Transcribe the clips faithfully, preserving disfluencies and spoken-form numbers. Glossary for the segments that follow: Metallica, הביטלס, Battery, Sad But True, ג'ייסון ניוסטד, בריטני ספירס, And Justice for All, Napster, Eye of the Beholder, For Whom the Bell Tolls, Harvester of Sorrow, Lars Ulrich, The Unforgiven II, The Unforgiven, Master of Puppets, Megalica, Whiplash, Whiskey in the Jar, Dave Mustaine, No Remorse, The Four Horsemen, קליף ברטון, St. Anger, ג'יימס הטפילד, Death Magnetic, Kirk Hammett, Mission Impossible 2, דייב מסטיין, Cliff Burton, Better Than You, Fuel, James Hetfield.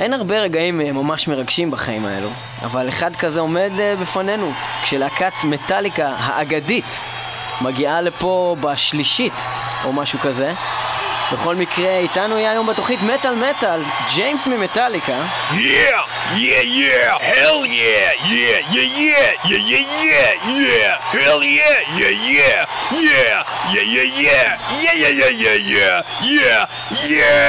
אין הרבה רגעים ממש מרגשים בחיים האלו, אבל אחד כזה עומד בפנינו, כשלהקת מטליקה האגדית מגיעה לפה בשלישית או משהו כזה. בכל מקרה, איתנו יהיה היום בתוכנית מטל מטל, ג'יימס ממטליקה. Yeah! Yeah! Yeah! Hell yeah! Yeah! Yeah! Yeah! Yeah! Yeah! Yeah! Hell yeah! Yeah! Yeah! Yeah! Yeah! Yeah! Yeah! Yeah! Yeah! Yeah! Yeah! Yeah! Yeah!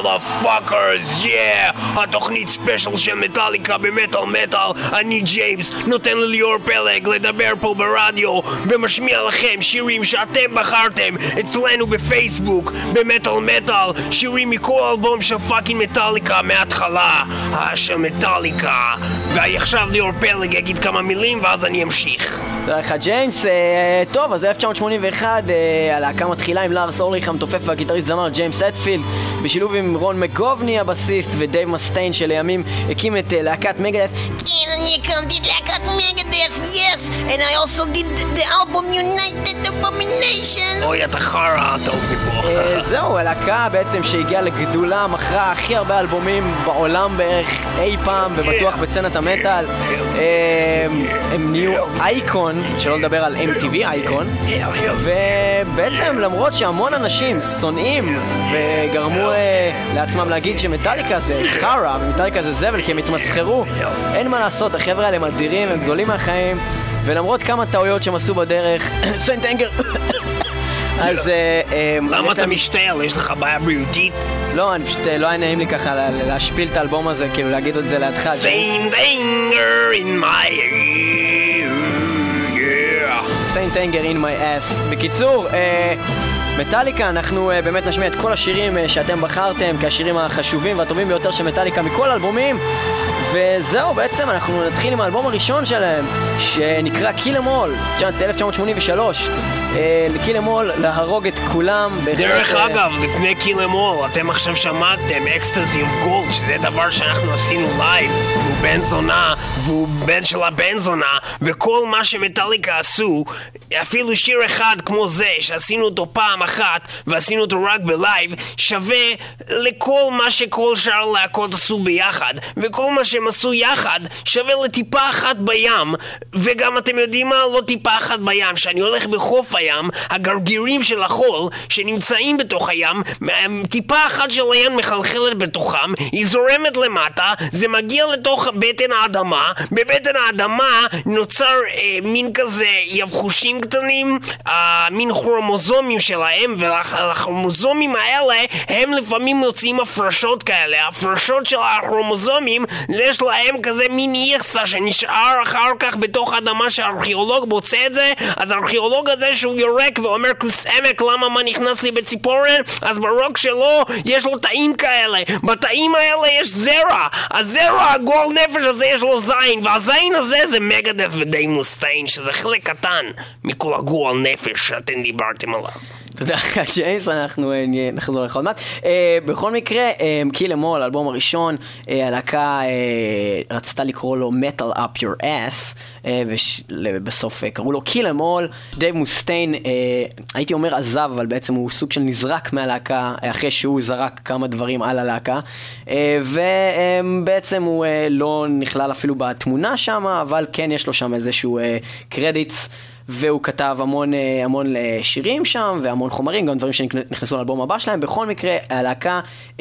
motherfuckers, yeah! התוכנית ספיישל של מטליקה במטל מטל. אני ג'יימס, נותן לליאור פלג לדבר פה ברדיו ומשמיע לכם שירים שאתם בחרתם אצלנו בפייסבוק במטל מטל, שירים מכל אלבום של פאקינג מטליקה מההתחלה של מטליקה, ועכשיו ליאור פלג יגיד כמה מילים ואז אני אמשיך. תודה לך ג'יימס. טוב, אז אלף תשע מאות שמונים ואחת הלהקה מתחילה עם לארס אולריך המתופף והגיטריסט זמר ג'יימס הטפילד, בשילוב עם רון מקגובני הבסיסט ודייב מסטיין שלימים הקים את להקת מגדף. כן, אני הקמתי את להקת מגדף, yes! And I also did the album United Abomination! אוי, אתה חרא, תעופי פה. זהו, הלהקה בעצם שהגיעה לגדולה, מכרה הכי הרבה אלבומים בעולם בערך אי פעם, ובטוח בצנת המטל. הם נהיו אייקון, שלא נדבר על אם טי וי אייקון, ובעצם למרות שהמון אנשים שונאים וגרמו לעצמם להגיד שמטליקה זה חרא ומטליקה זה זבל כי הם התמסחרו, אין מה לעשות, החבר'ה האלה הם אדירים, הם גדולים מהחיים, ולמרות כמה טעויות שהם עשו בדרך סוינט אנגר. אז למה אתה משתעל? יש לך בעיה בריאותית? לא, אני פשוט לא היה נעים לי ככה להשפיל את האלבום הזה, כאילו להגיד את זה לידך. סוינט אנגר in my ear, סוינט אנגר in my ass. בקיצור, מטליקה, אנחנו uh, באמת נשמיע את כל השירים uh, שאתם בחרתם כשירים החשובים והטובים ביותר של מטליקה מכל האלבומים, וזהו, בעצם אנחנו נתחיל עם האלבום הראשון שלהם שנקרא Kill 'Em All, אלף תשע מאות שמונים ושלוש. Kill 'Em All, להרוג את כולם. דרך uh... אגב, לפני Kill 'Em All אתם עכשיו שמעתם Ecstasy of Gold, שזה דבר שאנחנו עשינו לייב, והוא בן זונה והוא בן של הבן זונה, וכל מה שמטליקה עשו, אפילו שיר אחד כמו זה שעשינו אותו פעם אחת ועשינו אותו רק בלייב, שווה לכל מה שכל שאר להקות עשו ביחד, וכל מה שהם עשו יחד שווה לטיפה אחת בים. וגם אתם יודעים מה? לא טיפה אחת בים, שאני הולך בחוף הים, הגרגירים של החול שנמצאים בתוך הים, טיפה אחת של הים מחלחלת בתוכם, היא זורמת למטה, זה מגיע לתוך בטן האדמה, בבטן האדמה נוצר אה, מין כזה יבחושים קטנים, אה, מין כרומוזומים שלהם, והכרומוזומים האלה הם לפעמים יוצאים הפרשות כאלה, הפרשות של הכרומוזומים יש להם כזה מין יחסה שנשאר אחר כך בתוך האדמה, שהארכיאולוג מוצא את זה, אז הארכיאולוג הזה שהוא יורק ואומר כוס עמק, למה מה נכנס לי בציפורן, אז ברוק שלו יש לו תאים כאלה, בתאים האלה יש זרע, הזרע הגועל נפש הזה יש לו זין, והזין הזה זה מגדף ודייב מוסטיין, שזה חלק קטן מכל הגועל נפש שאתם דיברתם עליו. תודה לך ג'יימס, אנחנו נחזור לך עוד מעט. בכל מקרה, Kill 'Em All, האלבום הראשון, הלהקה רצתה לקרוא לו Metal Up Your Ass, ובסוף קראו לו Kill 'Em All. דייב מוסטיין, הייתי אומר עזב, אבל בעצם הוא סוג של נזרק מהלהקה, אחרי שהוא זרק כמה דברים על הלהקה, ובעצם הוא לא נכלל אפילו בתמונה שם, אבל כן יש לו שם איזשהו קרדיטס, והוא כתב המון, המון שירים שם והמון חומרים, גם דברים שנכנסו לאלבום הבא שלהם. בכל מקרה, הלהקה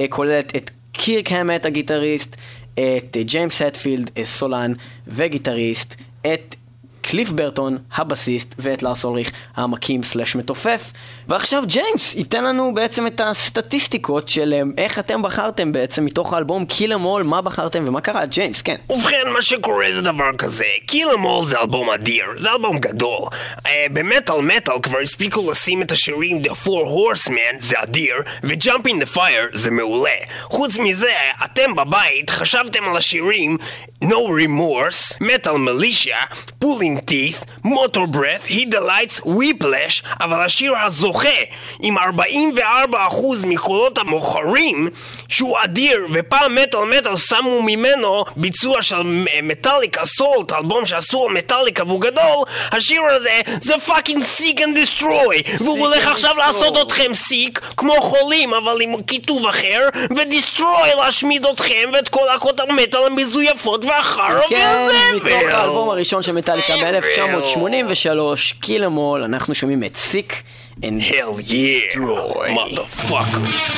כוללת את קירק האמט הגיטריסט, את ג'יימס הטפילד סולן וגיטריסט, את קליף ברטון הבסיסט ואת לארס אולריך המקים סלש מתופף. ועכשיו ג'יימס ייתן לנו בעצם את הסטטיסטיקות של איך אתם בחרתם בעצם מתוך האלבום Kill 'Em All, מה בחרתם ומה קרה. ג'יימס, כן. ובכן, מה שקורה זה דבר כזה, Kill 'Em All זה אלבום אדיר, זה אלבום גדול. במטל מטל כבר הספיקו לשים את השירים The Four Horsemen, זה אדיר, ו-Jump in the Fire, זה מעולה. חוץ מזה, אתם בבית חשבתם על השירים No Remorse, Metal Militia, Pulling Missing Teeth, מוטור ברת', He Delights, Whiplash, אבל השיר הזוכה עם ארבעים וארבעה אחוז מקולות המוכרים, שהוא אדיר, ופעם מטל מטל שמו ממנו ביצוע של מטליקה סולט, אלבום שעשו מטליקה והוא גדול. השיר הזה The Fucking Sick and Destroy, והוא הולך עכשיו לעשות אתכם סיק כמו חולים אבל עם כיתוב אחר, ודיסטרוי להשמיד אתכם ואת כל הכותר מטל המזויפות והחרוב הזה. כן, מתוך האלבום הראשון של מטליקה ב-אלף תשע מאות שמונים ושלוש, Kill 'Em All, אנחנו שומעים את Sick and Hell Yeah Motherfuckers.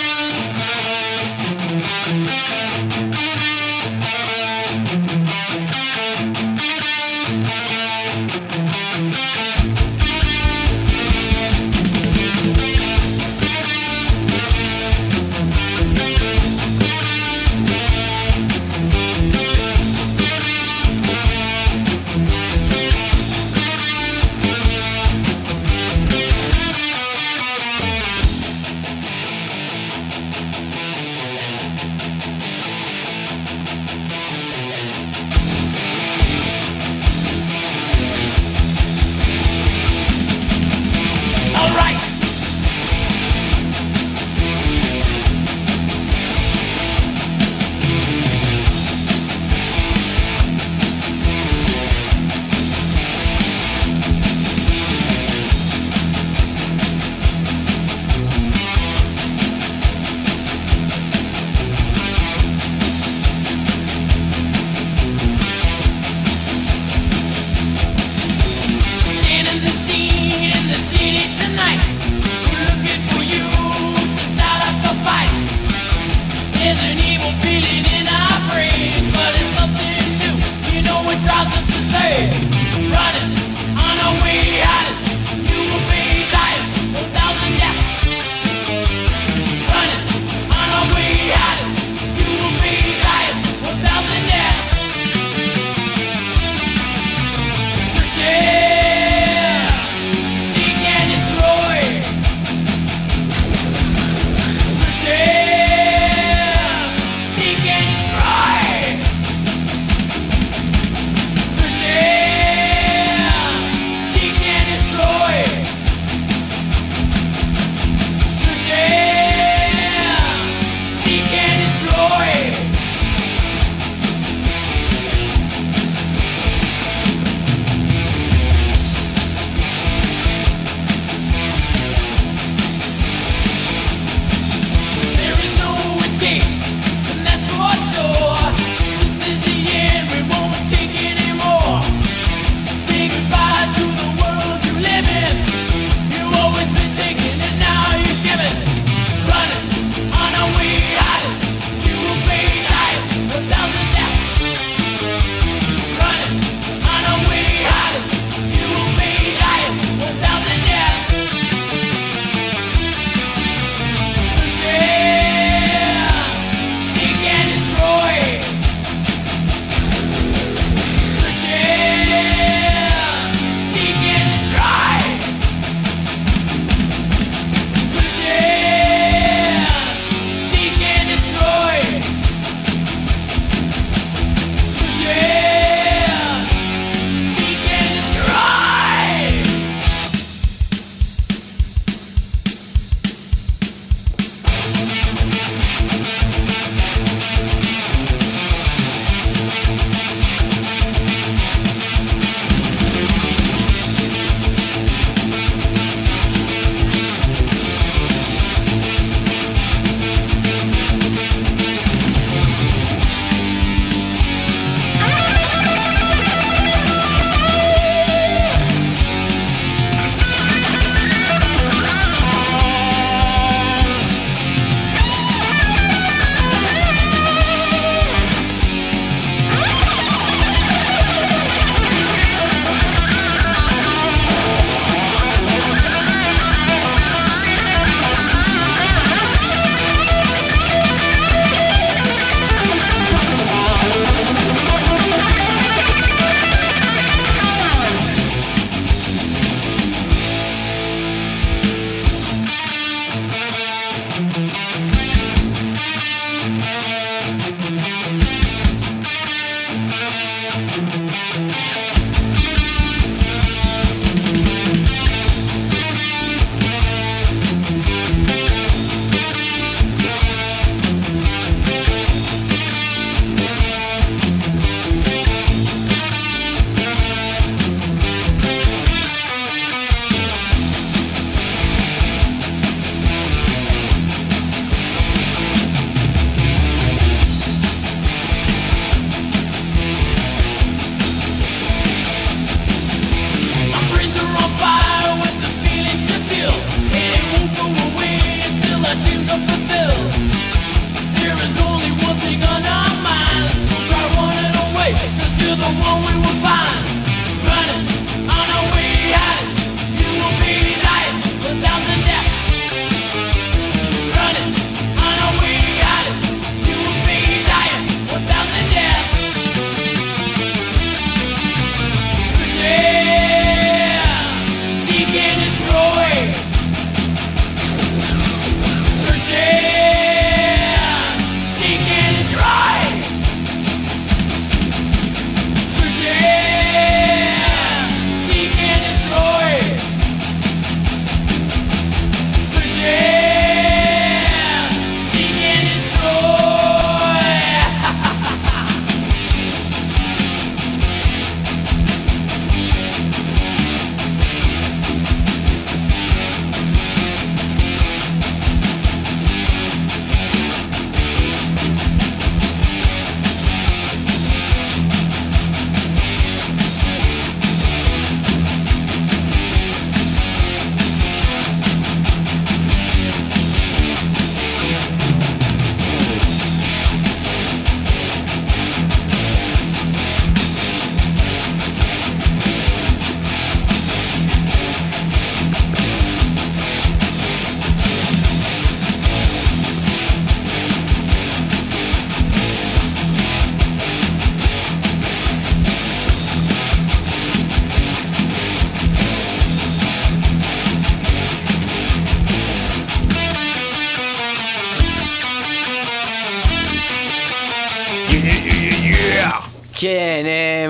כן,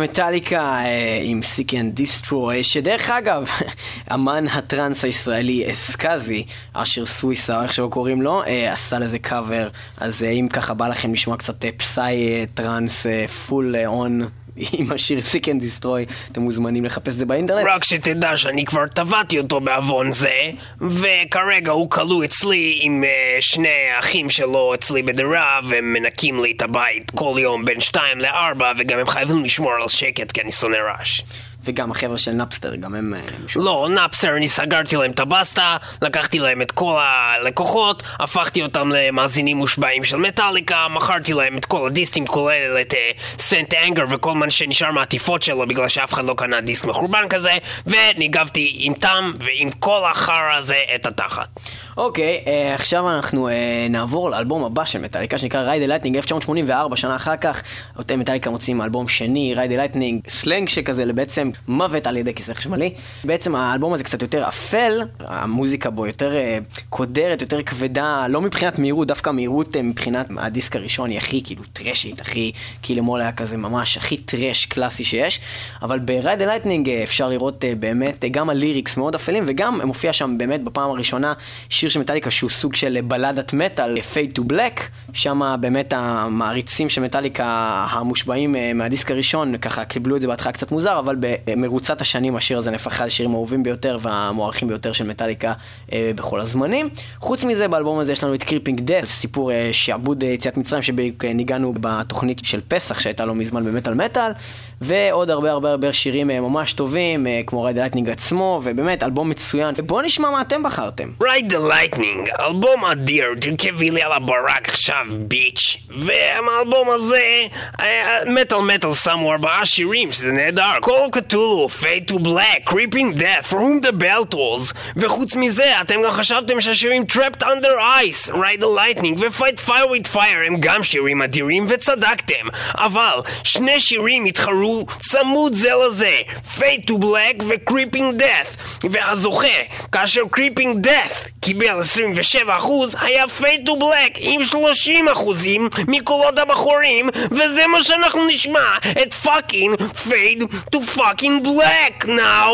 מטליקה עם Seek and Destroy, שדרך אגב, אמן הטרנס הישראלי אסקזי, אשר סוויסה, איך שלא קוראים לו, עשה לזה קאבר, אז אם ככה בא לכם לשמוע קצת פסאי טרנס פול און עם השיר Seek and Destroy, אתם מוזמנים לחפש את זה באינטרנט. רק שתדע שאני כבר טבעתי אותו בעוון זה, וכרגע הוא כלוא אצלי עם שני האחים שלו אצלי בדירה, והם מנקים לי את הבית כל יום בין שתיים לארבע, וגם הם חייבים לשמור על שקט כי אני שונא רעש. וגם החבר'ה של נאפסטר, גם הם... לא, נאפסטר, אני סגרתי להם את הבסטה, לקחתי להם את כל הלקוחות, הפכתי אותם למאזינים מושבעים של מטליקה, מכרתי להם את כל הדיסטים, כולל את סנט אנגר וכל מה שנשאר מהעטיפות שלו, בגלל שאף אחד לא קנה דיסק מחורבן כזה, וניגבתי עם תם ועם כל החרא הזה את התחת. אוקיי, okay, uh, עכשיו אנחנו uh, נעבור לאלבום הבא של מטליקה שנקרא Ride the Lightning, אלף תשע מאות שמונים וארבע, שנה אחר כך אותי מטליקה מוצאים אלבום שני, Ride the Lightning, סלנג שכזה לבעצם מוות על ידי כיסא חשמלי. בעצם האלבום הזה קצת יותר אפל, המוזיקה בו יותר uh, קודרת, יותר כבדה, לא מבחינת מהירות, דווקא מהירות uh, מבחינת הדיסק הראשון היא הכי כאילו טרשית, הכי כאילו מול היה כזה ממש הכי טרש קלאסי שיש, אבל ב-Ride the Lightning uh, אפשר לראות uh, באמת uh, גם הליריקס מאוד אפלים, וגם מופיע שם באמת בפעם הראשונה שיר של מטליקה שהוא סוג של בלדת מטל, Fade to Black, שם באמת המעריצים של מטליקה המושבעים מהדיסק הראשון ככה קיבלו את זה בהתחלה קצת מוזר, אבל במרוצת השנים השיר הזה נפך לשירים האהובים ביותר והמוערכים ביותר של מטליקה בכל הזמנים. חוץ מזה באלבום הזה יש לנו את Creeping Death, סיפור שעבוד יציאת מצרים שניגענו בתוכנית של פסח שהייתה לו מזמן במטל מטל, ועוד הרבה הרבה הרבה שירים ממש טובים כמו Ride the Lightning עצמו, ובאמת אלבום מצוין. ובואו נשמע מה אתם בחרתם. Ride the Lightning, אלבום אדיר, תרכבי לי על הברק עכשיו ביץ'. והאלבום הזה מטל מטל שמו ארבעה שירים שזה נהדר, כל כתוב Fade to Black, Creeping Death, For Whom the Bell Tolls, וחוץ מזה אתם גם חשבתם שהשירים Trapped Under Ice, Ride the Lightning ו-Fight Fire with Fire הם גם שירים אדירים וצדקתם, אבל שני שירים התחרו צמוד זה לזה, Fade to Black ו-Creeping Death, והזוכה כאשר Creeping Death קיבל עשרים ושבעה אחוז היה Fade to Black עם שלושים אחוז מקולות הבחורים, וזה מה שאנחנו נשמע, את fucking Fade to fucking Black now.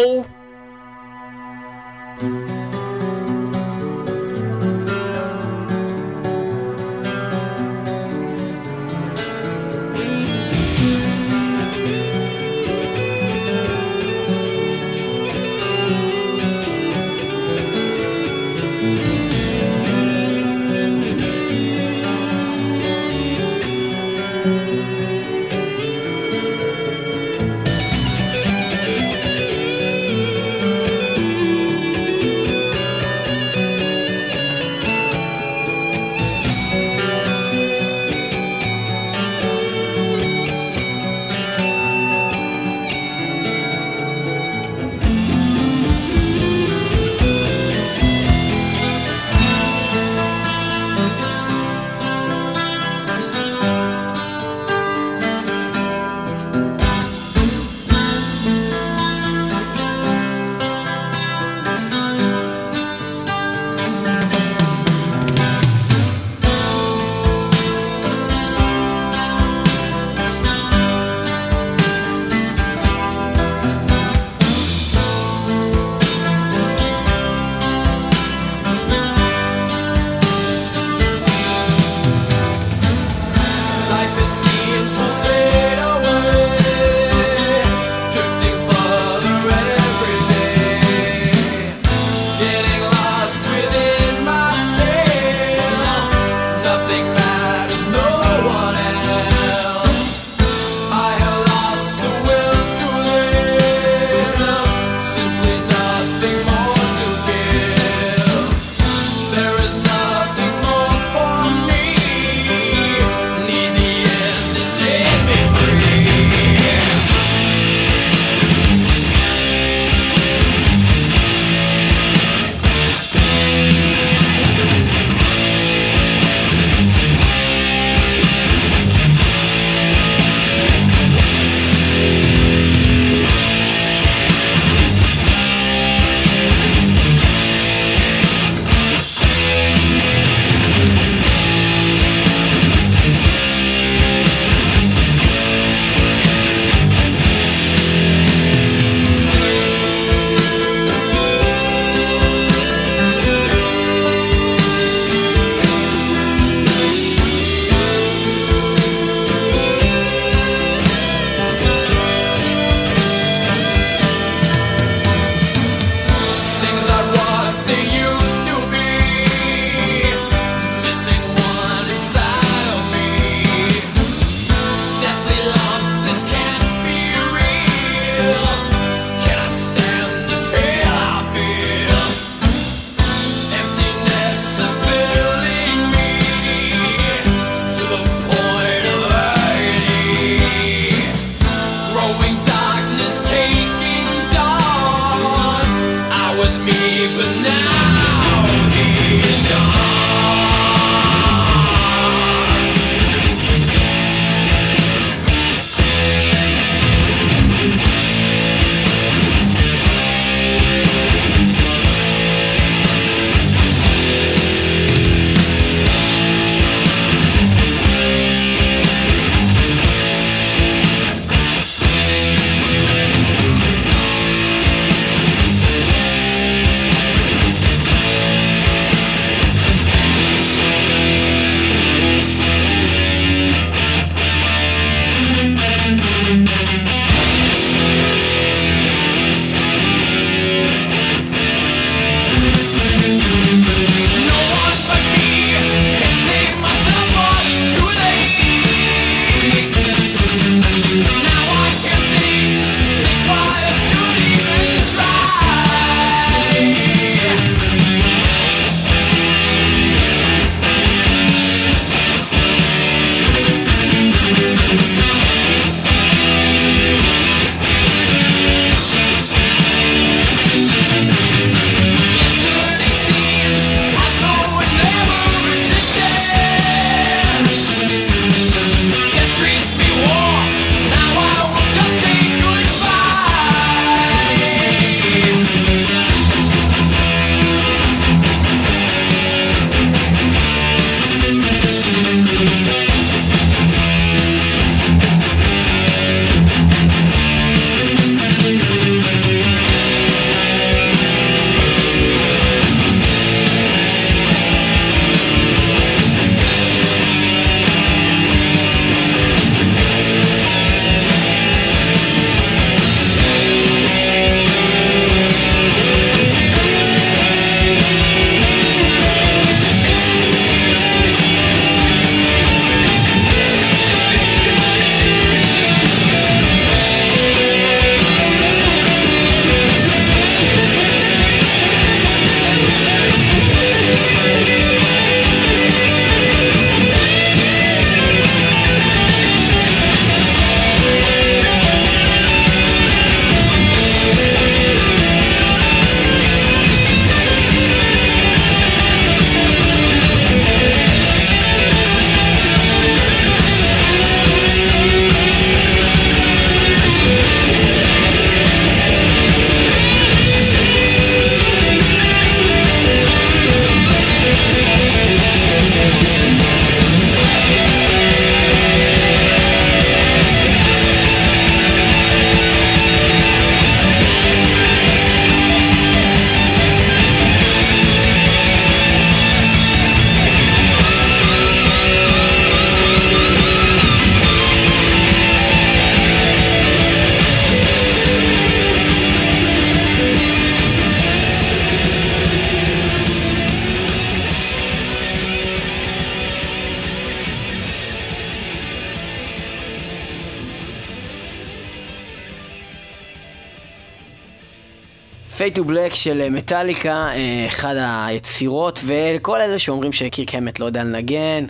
Fade to Black של מטליקה, אחד היצירות, וכל אלה שאומרים שקירק האמט לא יודע לנגן,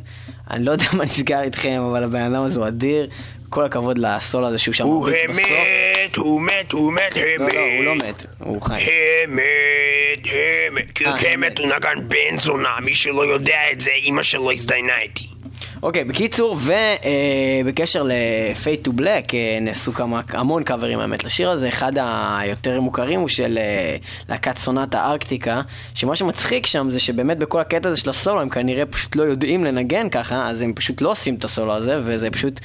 אני לא יודע מה נסגר איתכם, אבל הבן אדם הזה הוא אדיר, כל הכבוד לסול הזה שהוא שם מרביץ בסוף. הוא אמת, הוא מת, הוא מת, לא, לא, הוא לא מת, הוא חי. אמת, אמת, קירק האמט הוא נגן בן זונה, מי שלא יודע את זה, אמא שלו הזדיינה איתי. אוקיי, בקיצור, ובקשר ל-Fade to Black נעשו כמה, המון קאברים האמת לשיר הזה. אחד היותר מוכרים הוא של להקת סונטה הארקטיקה, שמה שמצחיק שם זה שבאמת בכל הקטע הזה של הסולו הם כנראה פשוט לא יודעים לנגן ככה, אז הם פשוט לא עושים את הסולו הזה, וזה פשוט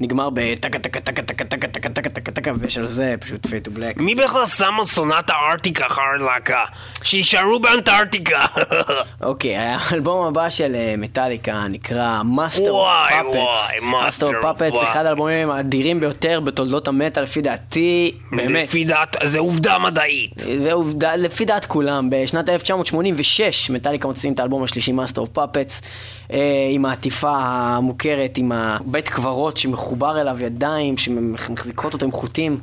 נגמר בטקה טקה טקה טקה טקה טקה טקה טקה טקה, ושל זה פשוט Fade to Black. מי בכלל שם על סונטה הארקטיקה אחר להקה? שישארו באנטארקטיקה. אוקיי, האלבום הבא של מטליקה נקרא Master of Puppets. Master of Puppets, אחד האלבומים האדירים ביותר בתולדות המטאל, לפי דעתי, באמת. לפי דעת, זה עובדה מדעית. לפי דעת כולם, בשנת אלף תשע מאות שמונים ושש, מטליקה מוציאים את האלבום השלישי, Master of Puppets, עם העטיפה המוכרת, עם בית קברות שמחובר אליו ידיים, שמחזיקות אותם חוטים.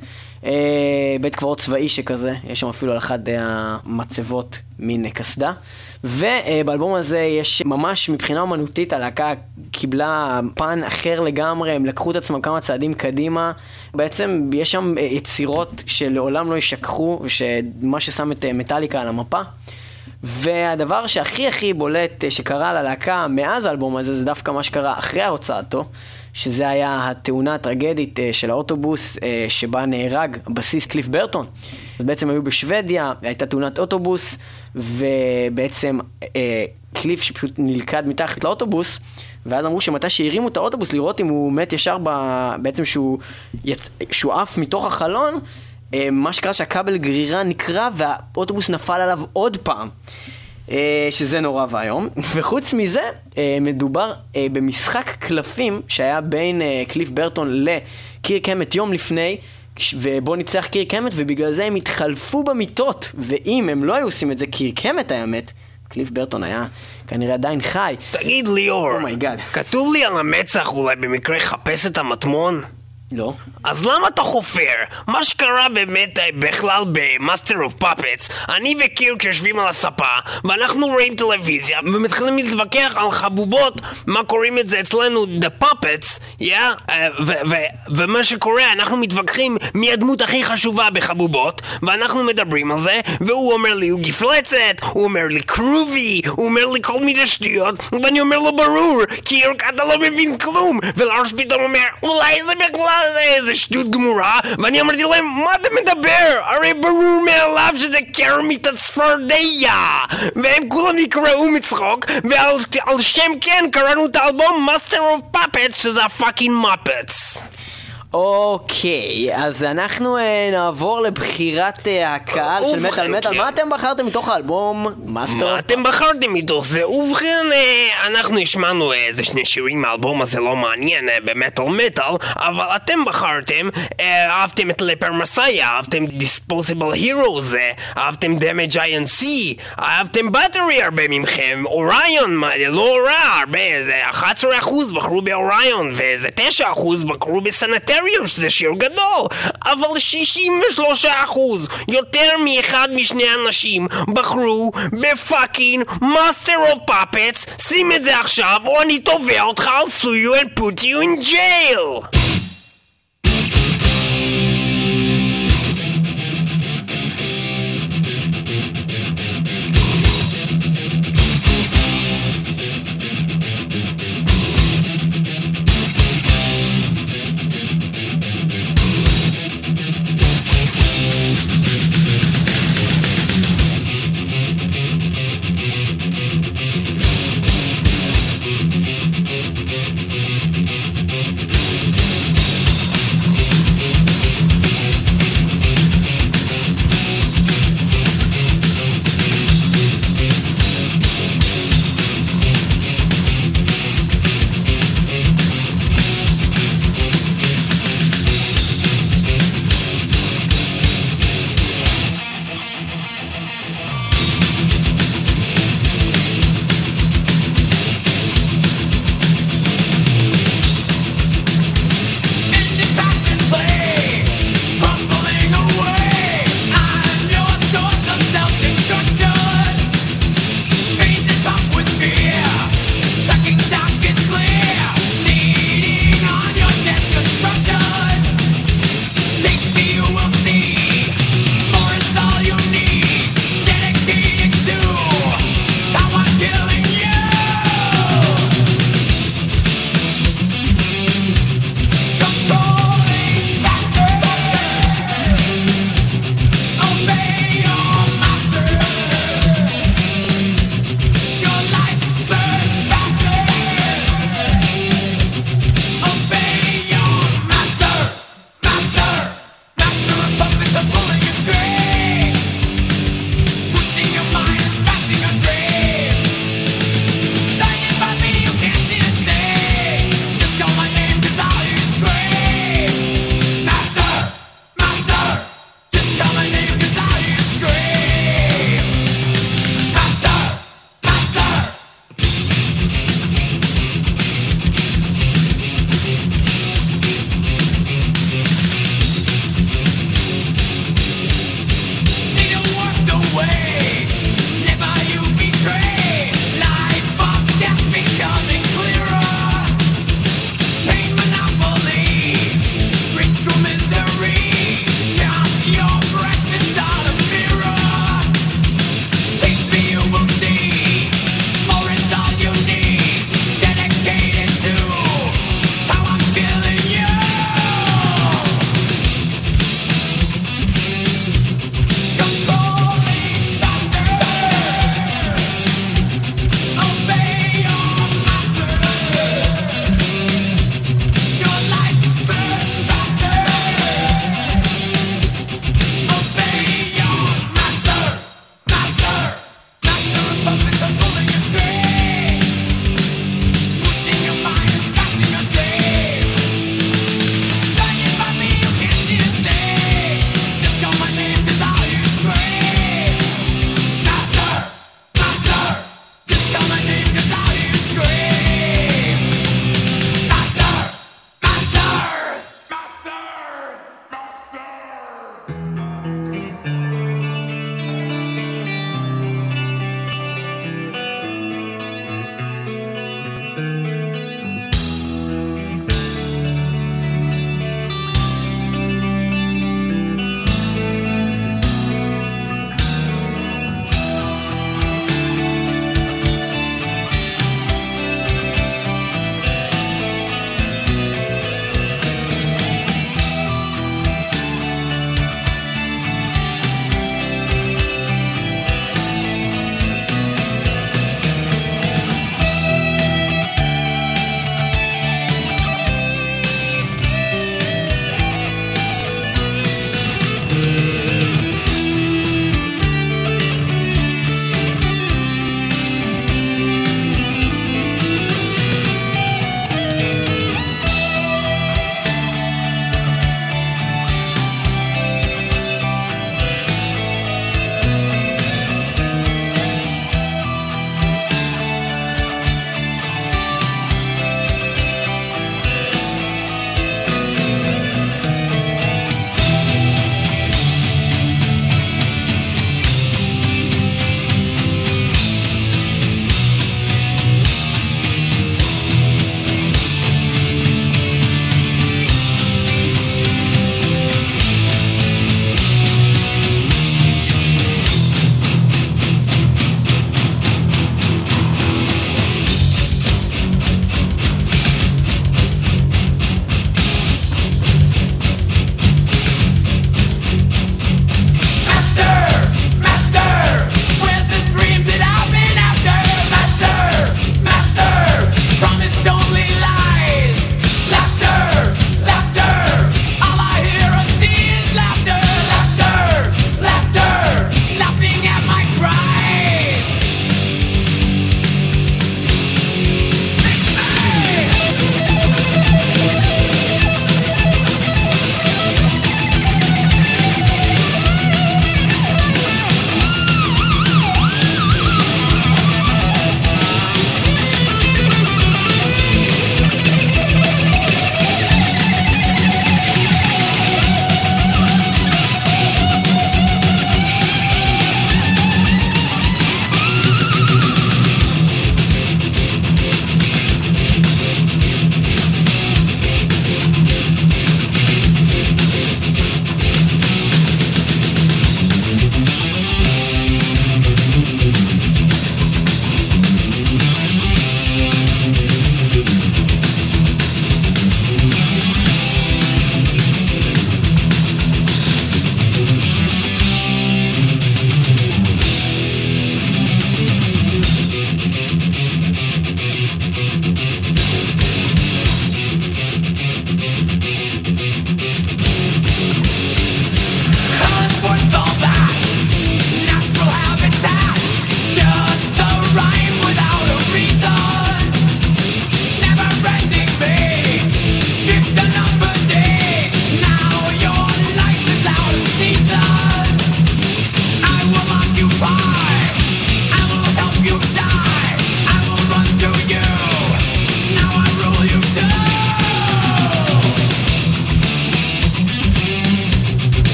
בית קברות צבאי שכזה, יש שם אפילו על אחד המצבות מן קסדה. ובאלבום הזה יש ממש מבחינה אמנותית, הלהקה קיבלה פן אחר לגמרי, הם לקחו את עצמם כמה צעדים קדימה, בעצם יש שם יצירות שלעולם לא ישכחו, ושמה ששם את מטליקה על המפה. והדבר שהכי הכי בולט שקרה ללהקה מאז האלבום הזה, זה דווקא מה שקרה אחרי הוצאתו, שזה היה התאונה הטרגדית של האוטובוס שבה נהרג בסיס קליף ברטון. אז בעצם היו בשוודיה, הייתה תאונת אוטובוס, ובעצם קליף שפשוט נלכד מתחת לאוטובוס, ואז אמרו שמתי שהרימו את האוטובוס לראות אם הוא מת ישר, בעצם שהוא שואף מתוך החלון, מה שקרה שהקבל גרירה נקרע והאוטובוס נפל עליו עוד פעם, שזה נורא והיום. וחוץ מזה מדובר במשחק קלפים שהיה בין קליף ברטון לקירק המט יום לפני, ובו ניצח קירק המט, ובגלל זה הם התחלפו במיטות, ואם הם לא היו עושים את זה, קירק המט היה מת, קליף ברטון היה כנראה עדיין חי. תגיד ליאור, כתוב לי על המצח, אולי במקרה חפש את המטמון? לא. אז למה אתה חופר? מה שקרה באמת בכלל במאסטר אוף פאפטס, אני וקירק יושבים על הספה ואנחנו רואים טלוויזיה ומתחילים להתווכח על חבובות, מה קוראים את זה אצלנו The Puppets, yeah? ו- ו- ומה שקורה, אנחנו מתווכחים מי הדמות הכי חשובה בחבובות, ואנחנו מדברים על זה, והוא אומר לי הוא גפלצת, הוא אומר לי קרובי, הוא אומר לי כל מיני שטויות, ואני אומר לו ברור, קירק אתה לא מבין כלום, ולארס פתאום אומר אולי זה בכלל איזה שטות גמורה, ואני אמרתי להם מה אתה מדבר? הרי ברור מאליו שזה קרמית הצפרדיה, והם כולם נקראו מצחוק, ועל שם כן קראנו את האלבום Master of Puppets, שזה הפאקינג מפטס. אוקיי, אז אנחנו נעבור לבחירת הקהל של מטל מטל. מה אתם בחרתם מתוך האלבום? מה אתם בחרתם מתוך זה? ובכן, אנחנו השמענו איזה שני שירים מהאלבום הזה לא מעניין במטל מטל, אבל אתם בחרתם, אהבתם את לפר מסאיה, אהבתם דיספוסיבל הירוס, אהבתם דמג' איי אן סי, אהבתם בטרי הרבה ממכם, אוריון, לא רע, הרבה, איזה אחת עשרה אחוז בחרו באוריון, ואיזה תשעה אחוז בחרו בסנטר, שזה שיר גדול, אבל שישים ושלושה אחוז, יותר מאחד משני אנשים, בחרו בפאקינג Master of Puppets. שים את זה עכשיו או אני תובע אותך, I'll sue you and put you in jail.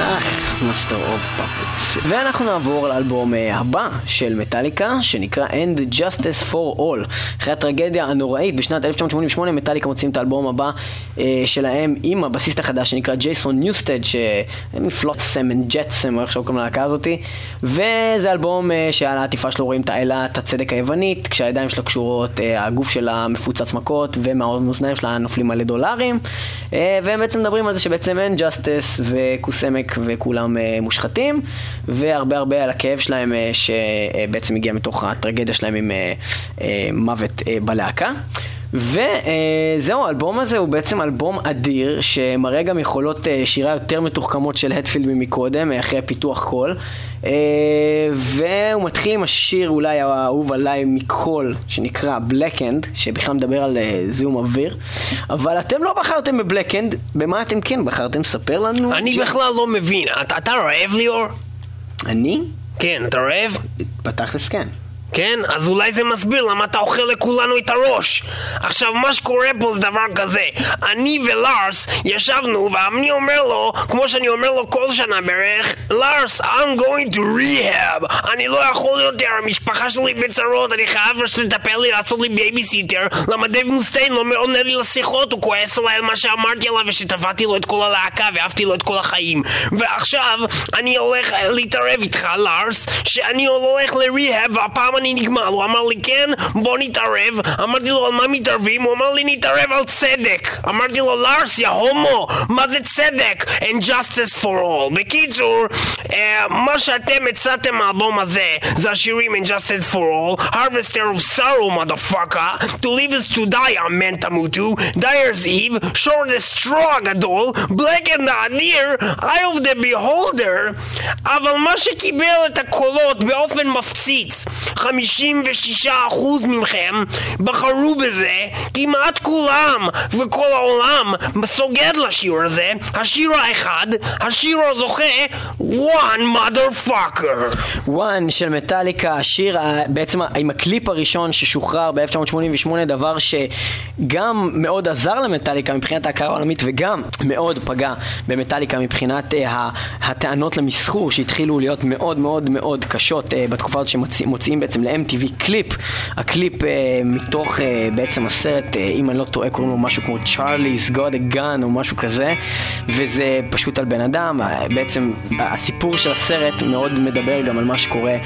אך, Master of Puppets. ואנחנו נעבור לאלבום הבא של מטאליקה, שנקרא And Justice for All. אחרי הטרגדיה הנוראית בשנת אלף תשע מאות שמונים ושמונה, מטאליקה מוצאים את האלבום הבא אה, שלהם עם הבסיסט החדש שנקרא ג'ייסון ניוסטד, שמפלוטסם and ג'טסם, איך שהוא קוראים ללהקה הזאתי. וזה אלבום אה, שעל העטיפה שלו רואים את העלת הצדק היוונית, כשהידיים שלה קשורות, אה, הגוף שלה מפוצץ מכות, ומהאוזניים שלה נופלים מלא דולרים. אה, והם בעצם מדברים על זה שבעצם אין ג'סטס וכוסמק וכולם אה, מושחתים, והרבה הרבה על הכאב שלהם אה, שבעצם הגיע מתוך הטרגדיה שלהם עם אה, אה, מוות אה, בלהקה. וזהו, האלבום הזה הוא בעצם אלבום אדיר שמראה גם יכולות שירה יותר מתוחכמות של הטפילד ממקודם אחרי פיתוח קול, והוא מתחיל עם השיר אולי האהוב עליי מכל שנקרא בלקאנד, שבכלל מדבר על זיהום אוויר. אבל אתם לא בחרתם בבלקאנד, במה אתם כן בחרתם? ספר לנו. אני בכלל לא מבין, אתה רעב ליאור? אני? כן, אתה רעב? בתכלס כן. כן? אז אולי זה מסביר למה אתה אוכל לכולנו את הראש. עכשיו מה שקורה פה זה דבר כזה, אני ולארס ישבנו ואני אומר לו, כמו שאני אומר לו כל שנה בערך, לארס, I'm going to rehab, אני לא יכול יותר, המשפחה שלי בצרות, אני חייב שתטפל לי, לעשות לי בייביסיטר. למה דייב מוסטיין לא מעונה לי לשיחות? הוא כועס עליי על מה שאמרתי עליו ושטבעתי לו את כל הלהקה ואהבתי לו את כל החיים, ועכשיו אני הולך להתערב איתך לארס, שאני הולך לרהב, והפעם אני נגמל. הוא אמר לי כן, בוא נתערב. אמרתי לו על מה מתערבים? הוא אמר לי נתערב על צדק. אמרתי לו לארס, יא הומו, מה זה צדק? And justice for all. בקיצור, אה, מה שאתם הצעתם האלבום הזה זה השירים And justice for all, Harvester of sorrow motherfucker, To live is to die amen תמותו, Dyer's Eve, Short is straw גדול, Black and the Deer, Eye of the Beholder. אבל מה שקיבל את הקולות באופן מפציץ, חמישים ושישה אחוז ממכם בחרו בזה, כמעט כולם, וכל העולם סוגד לשיר הזה. השיר האחד, השיר הזוכה, One motherfucker, One של מטאליקה, השיר בעצם עם הקליפ הראשון ששוחרר ב-אלף תשע מאות שמונים ושמונה, דבר שגם מאוד עזר למטאליקה מבחינת ההכרה העולמית, וגם מאוד פגע במטאליקה מבחינת הטענות למסחור שהתחילו להיות מאוד מאוד מאוד קשות בתקופה הזאת, שמוציאים בעצם ל-אם טי וי קליפ, הקליפ אה, מתוך אה, בעצם הסרט, אה, אם אני לא טועה קוראים לו משהו כמו Charlie's Got a Gun או משהו כזה, וזה פשוט על בן אדם. אה, בעצם הסיפור של הסרט מאוד מדבר גם על מה שקורה,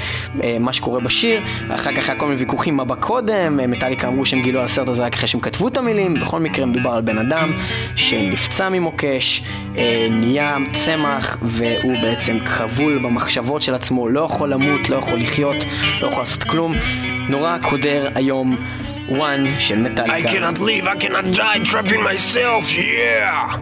אה, מה שקורה בשיר. אחר כך היה כל מיני ויכוחים מה בקודם, אה, מטאליקה אמרו שהם גילו על הסרט הזה רק אחרי שהם כתבו את המילים. בכל מקרה מדובר על בן אדם שנפצע ממוקש, אה, נהיה צמח, והוא בעצם כבול במחשבות של עצמו, לא יכול למות, לא יכול לחיות, לא יכול לעשות כלום. נורא קודר היום, One של מטאליקה. I cannot live, I cannot die, trapping myself, yeah!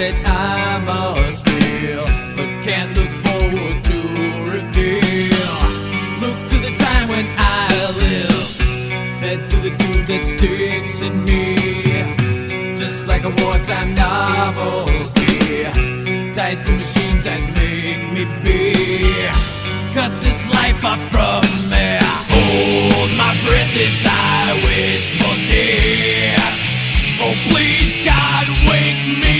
That I must feel, but can't look forward. tied to machines that make me be. Cut this life off from me. Hold my breath as I wish for death. Oh please God, wake me.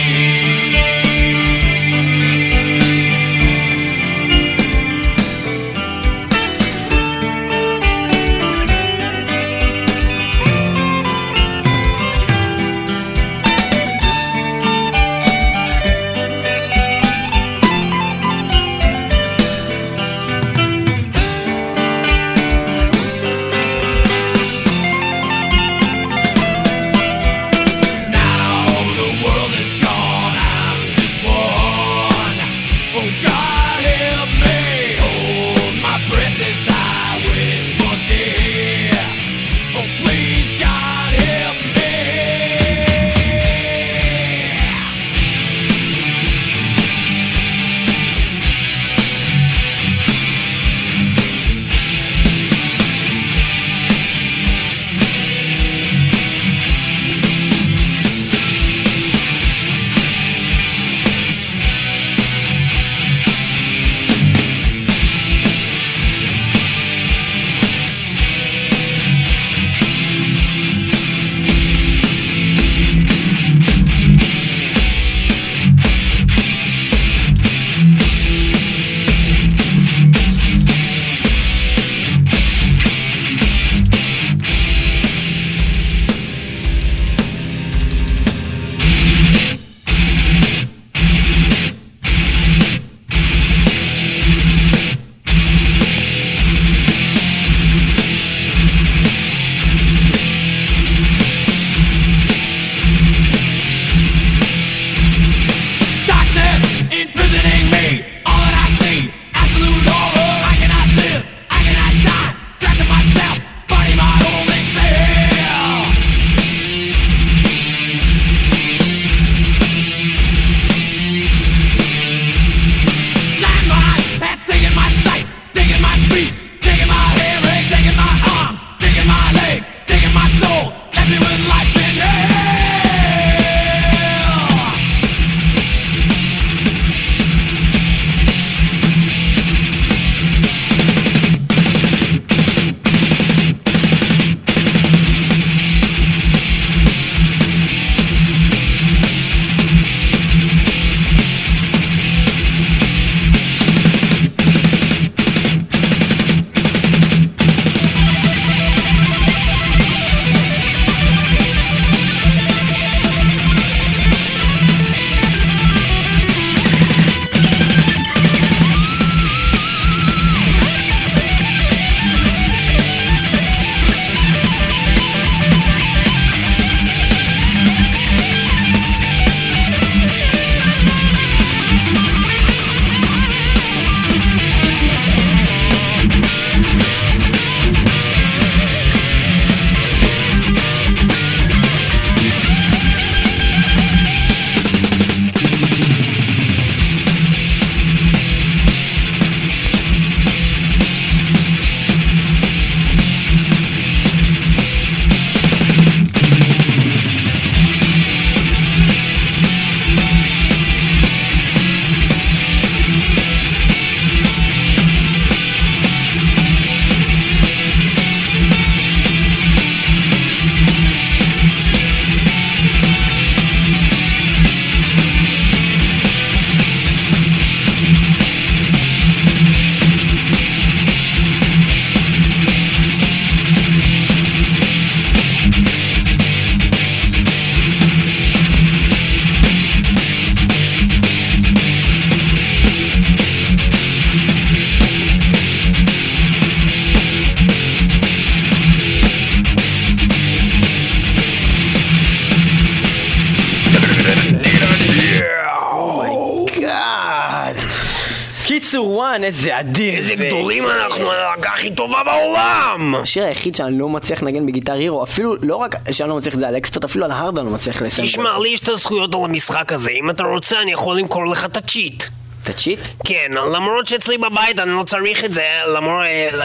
איזה אדיר, איזה גדולים אנחנו, הלהקה הכי טובה בעולם. השיר היחיד שאני לא מצליח לנגן בגיטר הירו, אפילו לא רק שאני לא מצליח את זה על אקספרט, אפילו על הארד אני לא מצליח לסיים. תשמע, לי יש את הזכויות על המשחק הזה, אם אתה רוצה אני יכול למכור לך את הצ'יט. תצ'יט? כן, למרות שאצלי בבית אני לא צריך את זה, למרות,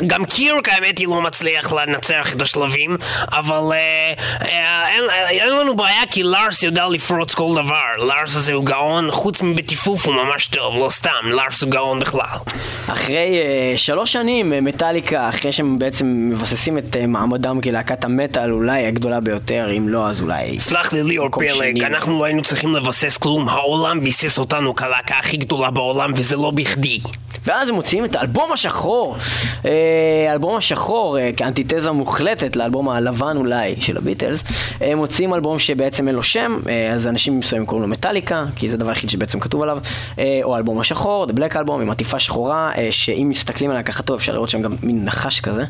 גם קירק האמת היא לא מצליח לנצח את השלבים, אבל אה, אה, אין, אין לנו בעיה כי לארס יודע לפרוץ כל דבר. לארס הזה הוא גאון, חוץ מבטיפוף הוא ממש טוב, לא סתם, לארס הוא גאון בכלל. אחרי אה, שלוש שנים מטאליקה, אחרי שהם בעצם מבססים את אה, מעמדם כלהקת המטאל אולי הגדולה ביותר, אם לא אז אולי סלח לי ליאור פלג, אנחנו לא היינו צריכים לבסס כלום, העולם ביסס אותנו כלהקה הכי גדולה בעולם וזה לא בכדי. ואז הם מוציאים את האלבום השחור, אלבום השחור כאנטיתזה מוחלטת לאלבום הלבן אולי של הביטלס. הם מוציאים אלבום שבעצם אין לו שם, אז אנשים מסוימים קוראים לו מטאליקה כי זה הדבר היחיד שבעצם כתוב עליו, או אלבום השחור, The Black Album, עם עטיפה שחורה שאם מסתכלים עליה ככה טוב אפשר לראות שם גם מין נחש כזה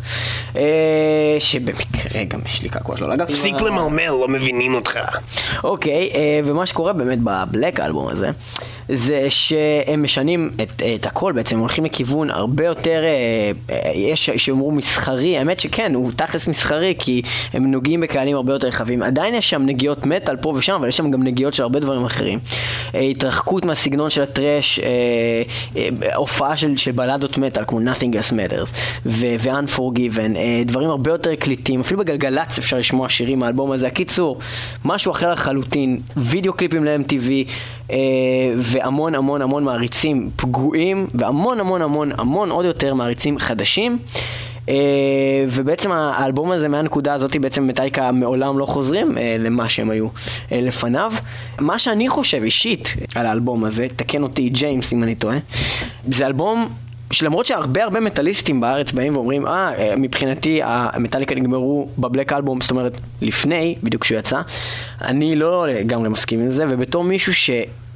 שבמקרה גם יש לי קעקוע שלו. פסיק למלמל, לא מבינים אותך. אוקיי, ומה שקורה באמת בבלק האלבום הזה זה שהם משנים את, את הכל בעצם, הם הולכים לכיוון הרבה יותר, יש שאומרו מסחרי, האמת שכן, הוא תכלס מסחרי כי הם נוגעים בקהלים הרבה יותר רחבים, עדיין יש שם נגיעות מטל פה ושם, אבל יש שם גם נגיעות של הרבה דברים אחרים, התרחקות מהסגנון של הטרש, הופעה של, של בלדות מטל כמו Nothing Else Matters ו- ו-Unforgiven, דברים הרבה יותר קליטים, אפילו בגלגלץ אפשר לשמוע שירים מהאלבום הזה, הקיצור, משהו אחר לחלוטין, וידאו קליפים ל-אם טי וי והמון המון המון מעריצים פגועים והמון המון המון המון עוד יותר מעריצים חדשים. ובעצם האלבום הזה מהנקודה הזאת בעצם מטאליקה מעולם לא חוזרים למה שהם היו לפניו. מה שאני חושב אישית על האלבום הזה, תקן אותי ג'יימס אם אני טועה, זה אלבום שלמרות שהרבה הרבה מטאליסטים בארץ באים ואומרים אה מבחינתי המטאליקה נגמרו בבלק אלבום, זאת אומרת לפני בדיוק שהוא יצא, אני לא לגמרי מסכים עם זה, ובתור מישהו ש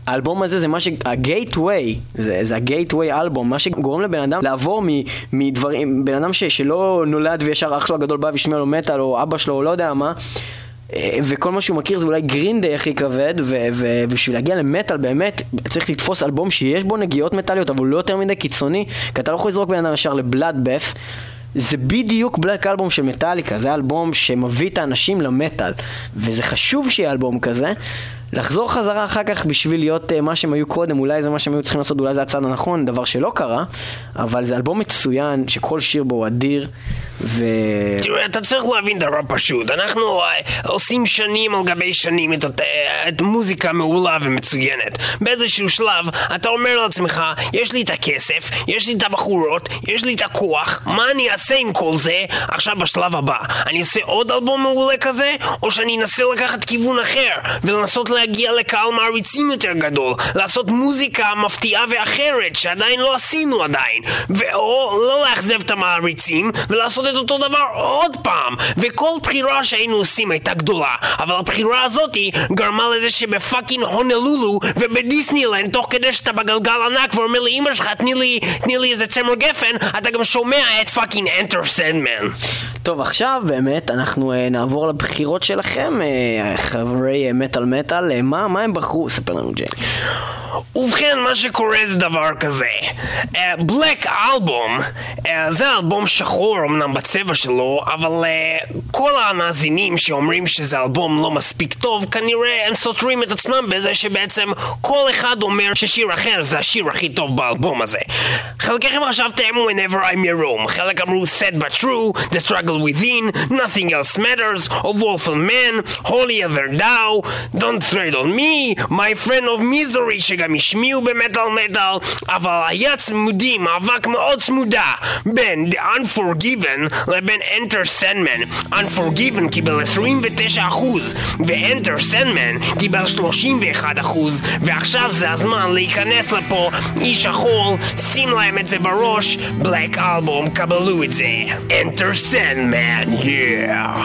האלבום הזה זה מה שהגייטווי, זה, זה הגייטווי אלבום, מה שגורם לבן אדם לעבור מ, מדברים, בן אדם ש, שלא נולד וישר אח שלו הגדול בא וישמע לו מטל או אבא שלו או לא יודע מה, וכל מה שהוא מכיר זה אולי גרינדיי הכי כבד, ובשביל להגיע למטל באמת צריך לתפוס אלבום שיש בו נגיעות מטליות אבל לא יותר מדי קיצוני, כי אתה לא יכול לזרוק בן אדם ישר לבלאדבאת'. זה בדיוק בלק אלבום של מטאליקה, זה אלבום שמביא את האנשים למטל, וזה חשוב שיהיה אלבום כזה, לחזור חזרה אחר כך בשביל להיות מה שהם היו קודם, אולי זה מה שהם היו צריכים לעשות, אולי זה הצעד הנכון, דבר שלא קרה, אבל זה אלבום מצוין שכל שיר בו הוא אדיר. תראה, אתה צריך להבין דבר פשוט, אנחנו עושים שנים על גבי שנים את מוזיקה מעולה ומצוינת, באיזשהו שלב אתה אומר לעצמך יש לי את הכסף, יש לי את הבחורות, יש לי את הכוח, מה אני אעשה עם כל זה עכשיו בשלב הבא? אני אעשה עוד אלבום מעולה כזה, או שאני אנסה לקחת כיוון אחר ולנסות להגיע לקהל מעריצים יותר גדול, לעשות מוזיקה מפתיעה ואחרת שעדיין לא עשינו עדיין, או לא לאכזב את המעריצים ולעשות את אותו דבר עוד פעם. וכל בחירה שהיינו עושים הייתה גדולה, אבל הבחירה הזאת גרמה לזה שבפאקינג הונלולו ובדיסנילנד תוך כדי שאתה בגלגל ענק ואומר לאמא שלך תני לי, תני לי איזה צמר גפן, אתה גם שומע את פאקינג Enter Sandman. טוב, עכשיו באמת אנחנו uh, נעבור לבחירות שלכם, uh, חברי מטל uh, מטל, uh, מה, מה הם בחרו? ספר לנו ג'יימס. ובכן, מה שקורה זה דבר כזה, בלק uh, אלבום, uh, זה אלבום שחור אמנם בצבע שלו, אבל uh, כל המאזינים שאומרים שזה אלבום לא מספיק טוב כנראה הם סותרים את עצמם בזה שבעצם כל אחד אומר ששיר אחר זה השיר הכי טוב באלבום הזה. חלקכם חשבתם Whenever I'm Your Home, חלק אמרו Sad But True, The Struggle Within, Nothing Else Matters, A Woeful Man, Holier Than Thou, Don't Tread On Me, My Friend Of Misery, שגם השמיעו במטל מטל, אבל היה צמודי, מאבק מאוד צמודה בין The Unforgiven לבין Enter Sandman. Unforgiven קיבל עשרים ותשע אחוז ו-Enter Sandman קיבל שלושים ואחד אחוז, ועכשיו זה הזמן להיכנס לפה איש החול, שים להם את זה בראש, Black Album, קבלו את זה, Enter Sandman, yeah!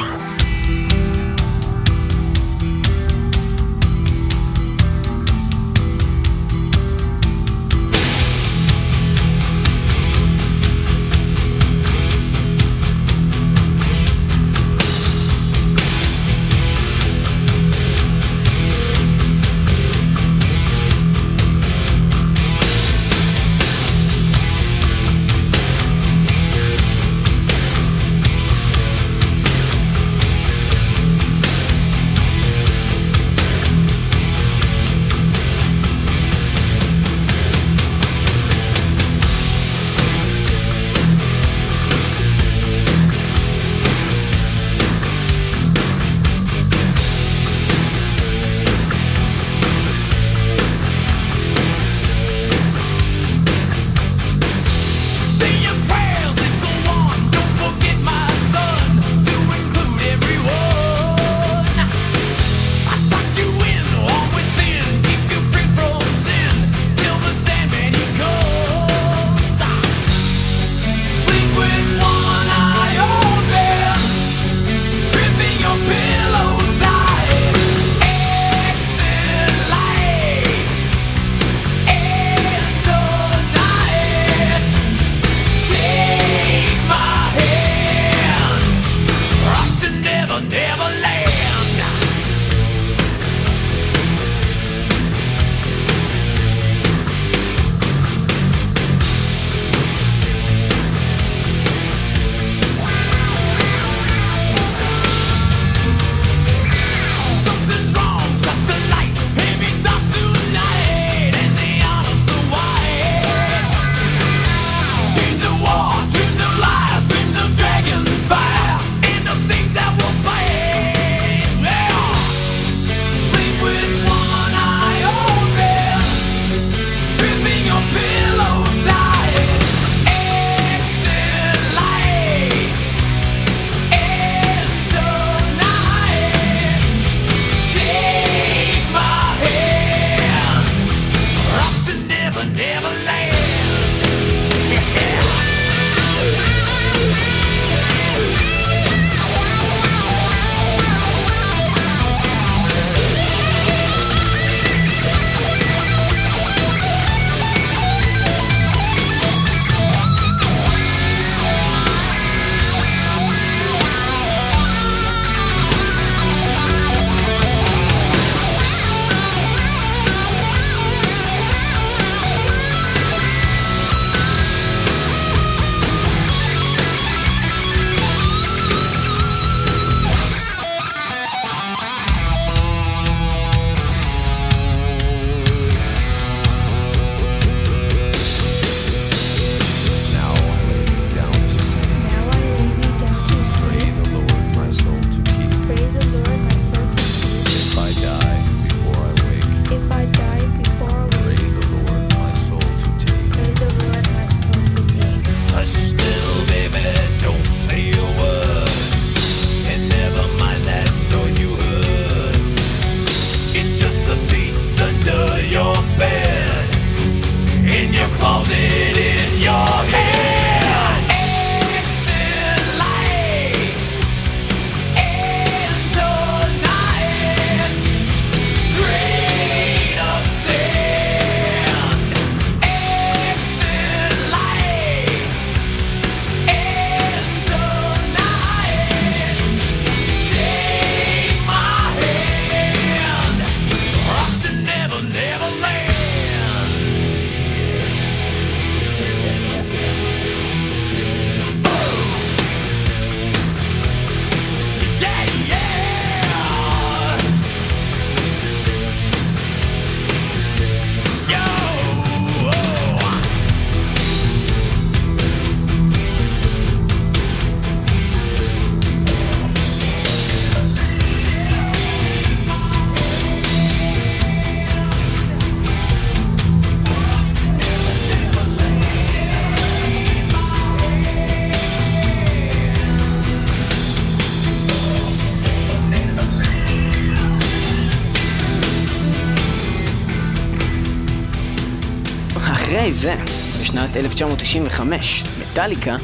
זה, בשנת אלף תשע מאות תשעים וחמש מטאליקה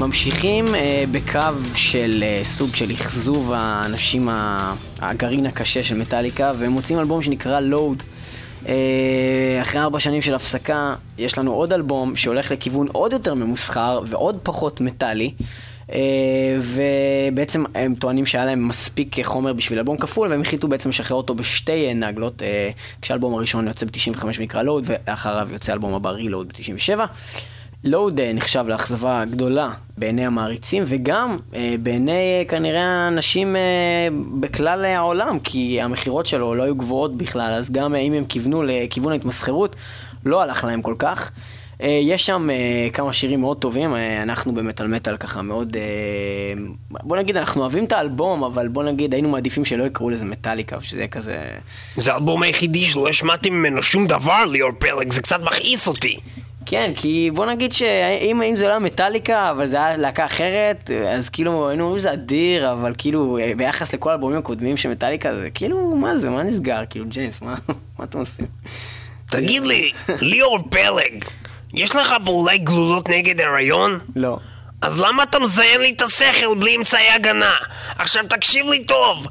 ממשיכים אה, בקו של אה, סוג של יחזוב האנשים הגרעין הקשה של מטאליקה, והם מוצאים אלבום שנקרא Load. אה, אחרי ארבע שנים של הפסקה יש לנו עוד אלבום שהולך לכיוון עוד יותר ממוסחר ועוד פחות מטאלי, אה, ובעצם הם טוענים שהיה להם מספיק חומר בשביל אלבום כפול, והם החליטו בעצם לשחרר אותו בשתי נגלות, אה, כשהאלבום הראשון יוצא ב-תשעים וחמש ונקרא Load, ואחריו יוצא אלבום הבא Reload ב-תשעים ושבע. Load אה, נחשב לאכזבה גדולה בעיני המעריצים, וגם אה, בעיני אה, כנראה אנשים אה, בכלל העולם, כי המחירות שלו לא היו גבוהות בכלל, אז גם אה, אם הם כיוונו לכיוון ההתמסחרות, לא הלך להם כל כך. Uh, יש שם uh, כמה שירים מאוד טובים, uh, אנחנו במטל מטל ככה מאוד, uh, בוא נגיד אנחנו אוהבים את האלבום, אבל בוא נגיד היינו מעדיפים שלא יקראו לזה מטאליקה, שזה כזה... זה האלבום היחידי שלא השמעתי ממנו שום דבר ליאור פלג, זה קצת מכעיס אותי. כן, כי בוא נגיד שאם אם זה לא מטאליקה, אבל זה היה להקה אחרת, אז כאילו היינו אומרים זה אדיר, אבל כאילו ביחס לכל האלבומים הקודמים של מטאליקה, זה כאילו מה זה, מה נסגר? כאילו ג'יימס, מה, מה אתם עושים? תגיד לי, ליאור פלג, יש לך פה אולי גלולות נגד הרעיון? לא. אז למה אתה מזיין לי את השכל בלי אמצעי הגנה? עכשיו תקשיב לי טוב,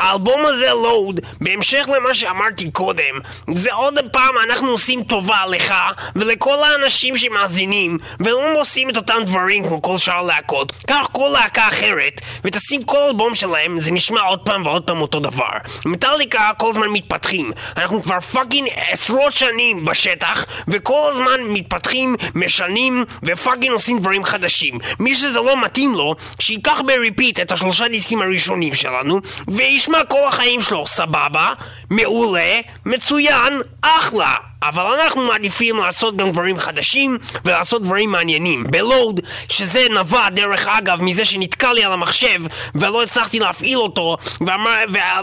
האלבום הזה Load, בהמשך למה שאמרתי קודם, זה עוד פעם אנחנו עושים טובה לך ולכל האנשים שמאזינים, ולא עושים את אותם דברים כמו כל שאר להקות. קח כל להקה אחרת ותשים כל אלבום שלהם, זה נשמע עוד פעם ועוד פעם אותו דבר. מטאליקה כל הזמן מתפתחים, אנחנו כבר פאקינג עשרות שנים בשטח, וכל הזמן מתפתחים, משנים ופאקינג עושים דברים חדשים. מי שזה לא מתאים לו, שיקח בריפיט את השלושה דיסקים הראשונים שלנו ויש מה כל החיים שלו, סבבה, מעולה, מצוין, אחלה, אבל אנחנו מעדיפים לעשות גם דברים חדשים ולעשות דברים מעניינים. בלואוד, שזה נבע דרך אגב מזה שנתקע לי על המחשב ולא הצלחתי להפעיל אותו, ואמר,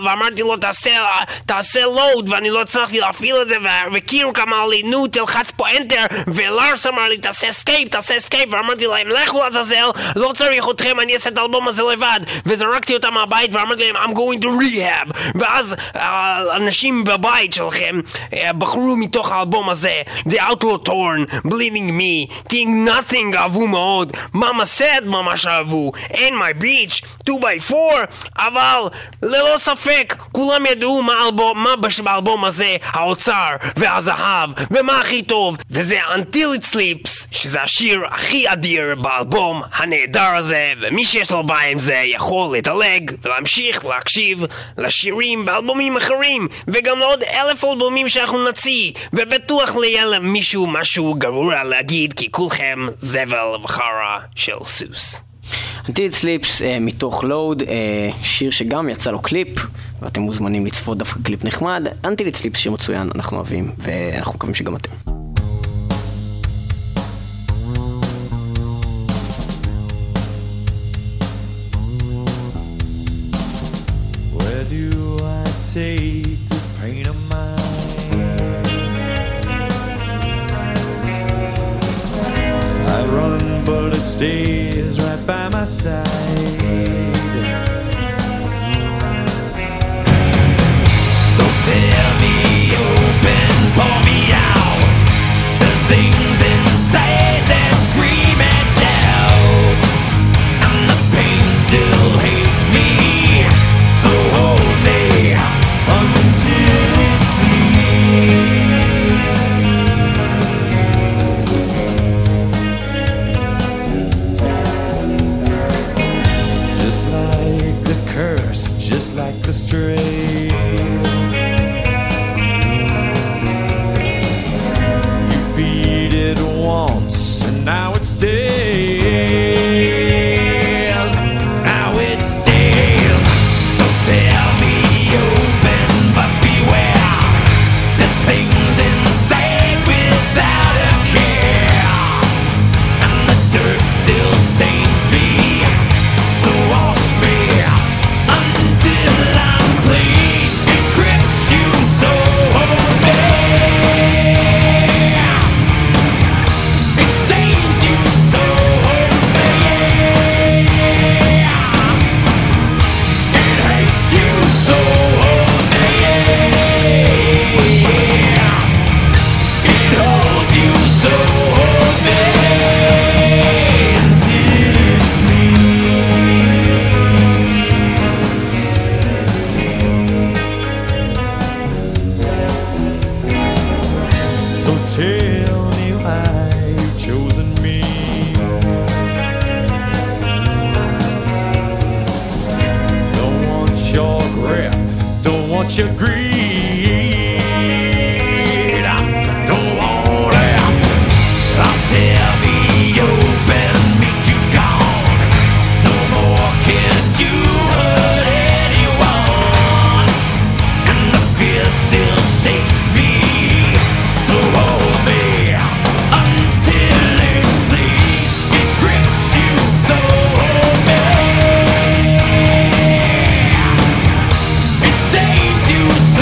ואמרתי לו תעשה, תעשה לואוד, ואני לא הצלחתי להפעיל את זה, וקירק אמר לי נו תלחץ פה אנטר, ולארס אמר לי תעשה סקייפ, תעשה סקייפ, ואמרתי להם לכו לעזאזל, לא צריך אתכם, אני אעשה את האלבום הזה לבד, וזרקתי אותם מהבית ואמרתי להם I'm going to rehab. ואז האנשים בבית שלכם בחרו מתוך מתוך האלבום הזה, The Outlaw Torn, Bleeding Me, King Nothing אהבו מאוד, Mama Said ממש אהבו, And My Beach, two by four, אבל ללא ספק כולם ידעו מה, אלבום, מה באלבום הזה האוצר והזהב ומה הכי טוב, וזה Until It Sleeps, שזה השיר הכי אדיר באלבום הנהדר הזה, ומי שיש לו בעיה עם זה יכול להתעלג ולהמשיך להקשיב לשירים באלבומים אחרים וגם לעוד אלף אלבומים שאנחנו נציא, ובטוח ליהיה למישהו משהו גרוע להגיד, כי כולכם זבל וחרה של סוס. Until It Sleeps uh, מתוך Load, uh, שיר שגם יצא לו קליפ, ואתם מוזמנים לצפות דווקא קליפ נחמד. Until It Sleeps, שיר מצוין, אנחנו אוהבים ואנחנו מקווים שגם אתם. Where do I take this pain of mine? I run but it stays right by my side. So tear me open, pour me out. The things inside that scream and shout, and the pain still hates me. So hold me until it sleeps. Just like the stray, you feed it once and now it stays. Now it stays. So tell me open, but beware. There's things inside without a care, and the dirt still stains me. So wash me till I'm clean, it grips you so hold me. It stains you so hold me. It hates you so hold me. It holds you so hold me. Your greed, I don't want it. I'll tear me open, make you gone. No more can you hurt anyone, and the fear still shakes me. So hold me until it sleeps. It grips you so hold me. It's dangerous.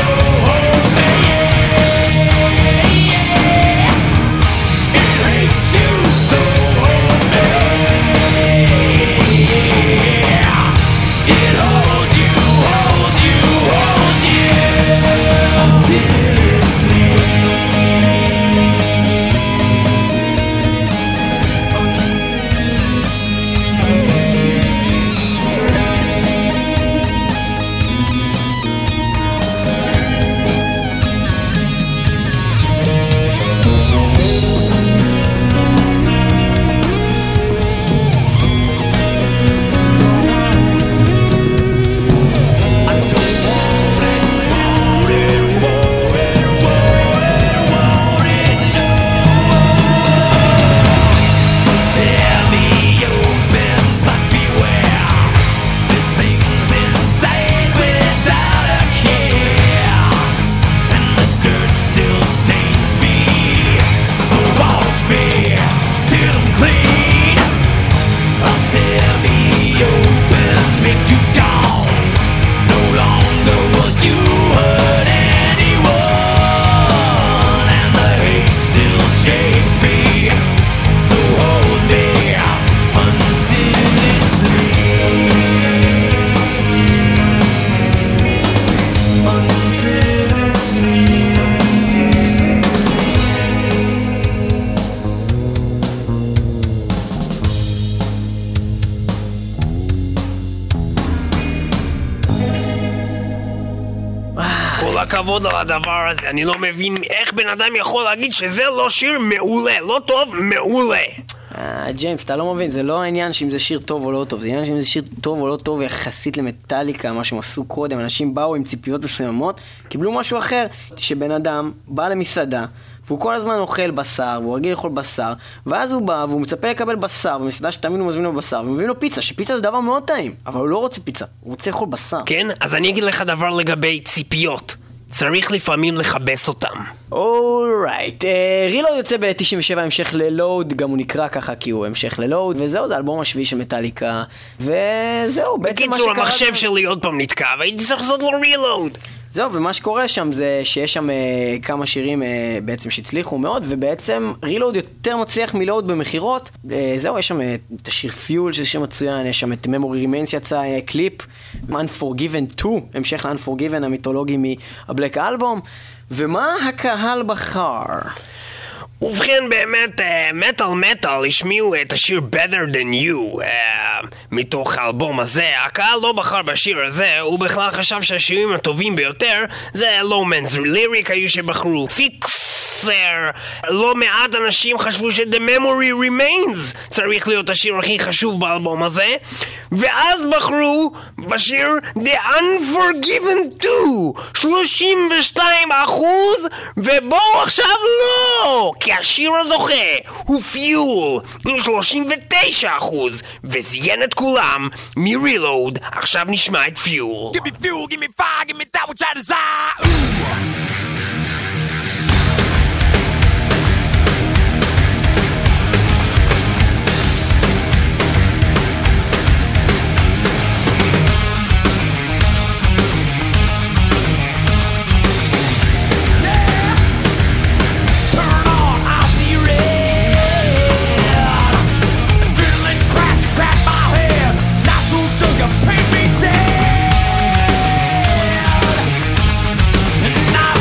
כבוד על הדבר הזה, אני לא מבין איך בן אדם יכול להגיד שזה לא שיר מעולה, לא טוב, מעולה. אה, ג'יימס, אתה לא מבין, זה לא העניין שאם זה שיר טוב או לא טוב, זה העניין שאם זה שיר טוב או לא טוב יחסית למטליקה, מה שהם עשו קודם, אנשים באו עם ציפיות מסוימות, קיבלו משהו אחר, שבן אדם בא למסעדה, והוא כל הזמן אוכל בשר, והוא רגיל לאכול בשר, ואז הוא בא והוא מצפה לקבל בשר, במסעדה שתמיד הוא מזמין לו בשר, ומביאים לו פיצה, שפיצה זה דבר מאוד טעים, אבל הוא לא רוצה פיצה, הוא רוצה לאכול בשר. כן, אז אני אגיד לך דבר לגבי ציפיות. צריך לפעמים לחבס אותם. אורייט, רילוד יוצא ב-תשעים ושבע המשך ללואוד, גם הוא נקרא ככה כי הוא המשך ללואוד, וזהו, זה האלבום השביעי של מטליקה, וזהו, בעצם מה שקרה... בקיצור, המחשב שלי עוד פעם נתקע, והייתי צריך לעשות לו רילוד. זהו, ומה שקורה שם זה שיש שם אה, כמה שירים אה, בעצם שהצליחו מאוד, ובעצם רילוד יותר מצליח מלואוד במחירות. אה, זהו, יש שם אה, את השיר פיול שזה שיר מצוין, יש שם את Memory Remains שיצא אה, קליפ, Unforgiven two, המשך ל-Unforgiven המיתולוגי מה-Black Album, ומה הקהל בחר? ובכן באמת, מטל מטל השמיעו את השיר Better Than You uh, מתוך האלבום הזה. הקהל לא בחר בשיר הזה, הוא בכלל חשב שהשירים הטובים ביותר זה Lowman's Lyric היו שבחרו Fixer. לא מעט אנשים חשבו ש-The Memory Remains צריך להיות השיר הכי חשוב באלבום הזה, ואז בחרו בשיר The Unforgiven two שלושים ושתיים אחוז, ובואו עכשיו לא! כי השיר הזוכה הוא Fuel עם שלושים ותשע אחוז וזיין את כולם מ-Reload. עכשיו נשמע את Fuel. Give me fuel, give me fire, give me that which I desire. Ooh. Paint me dead, and I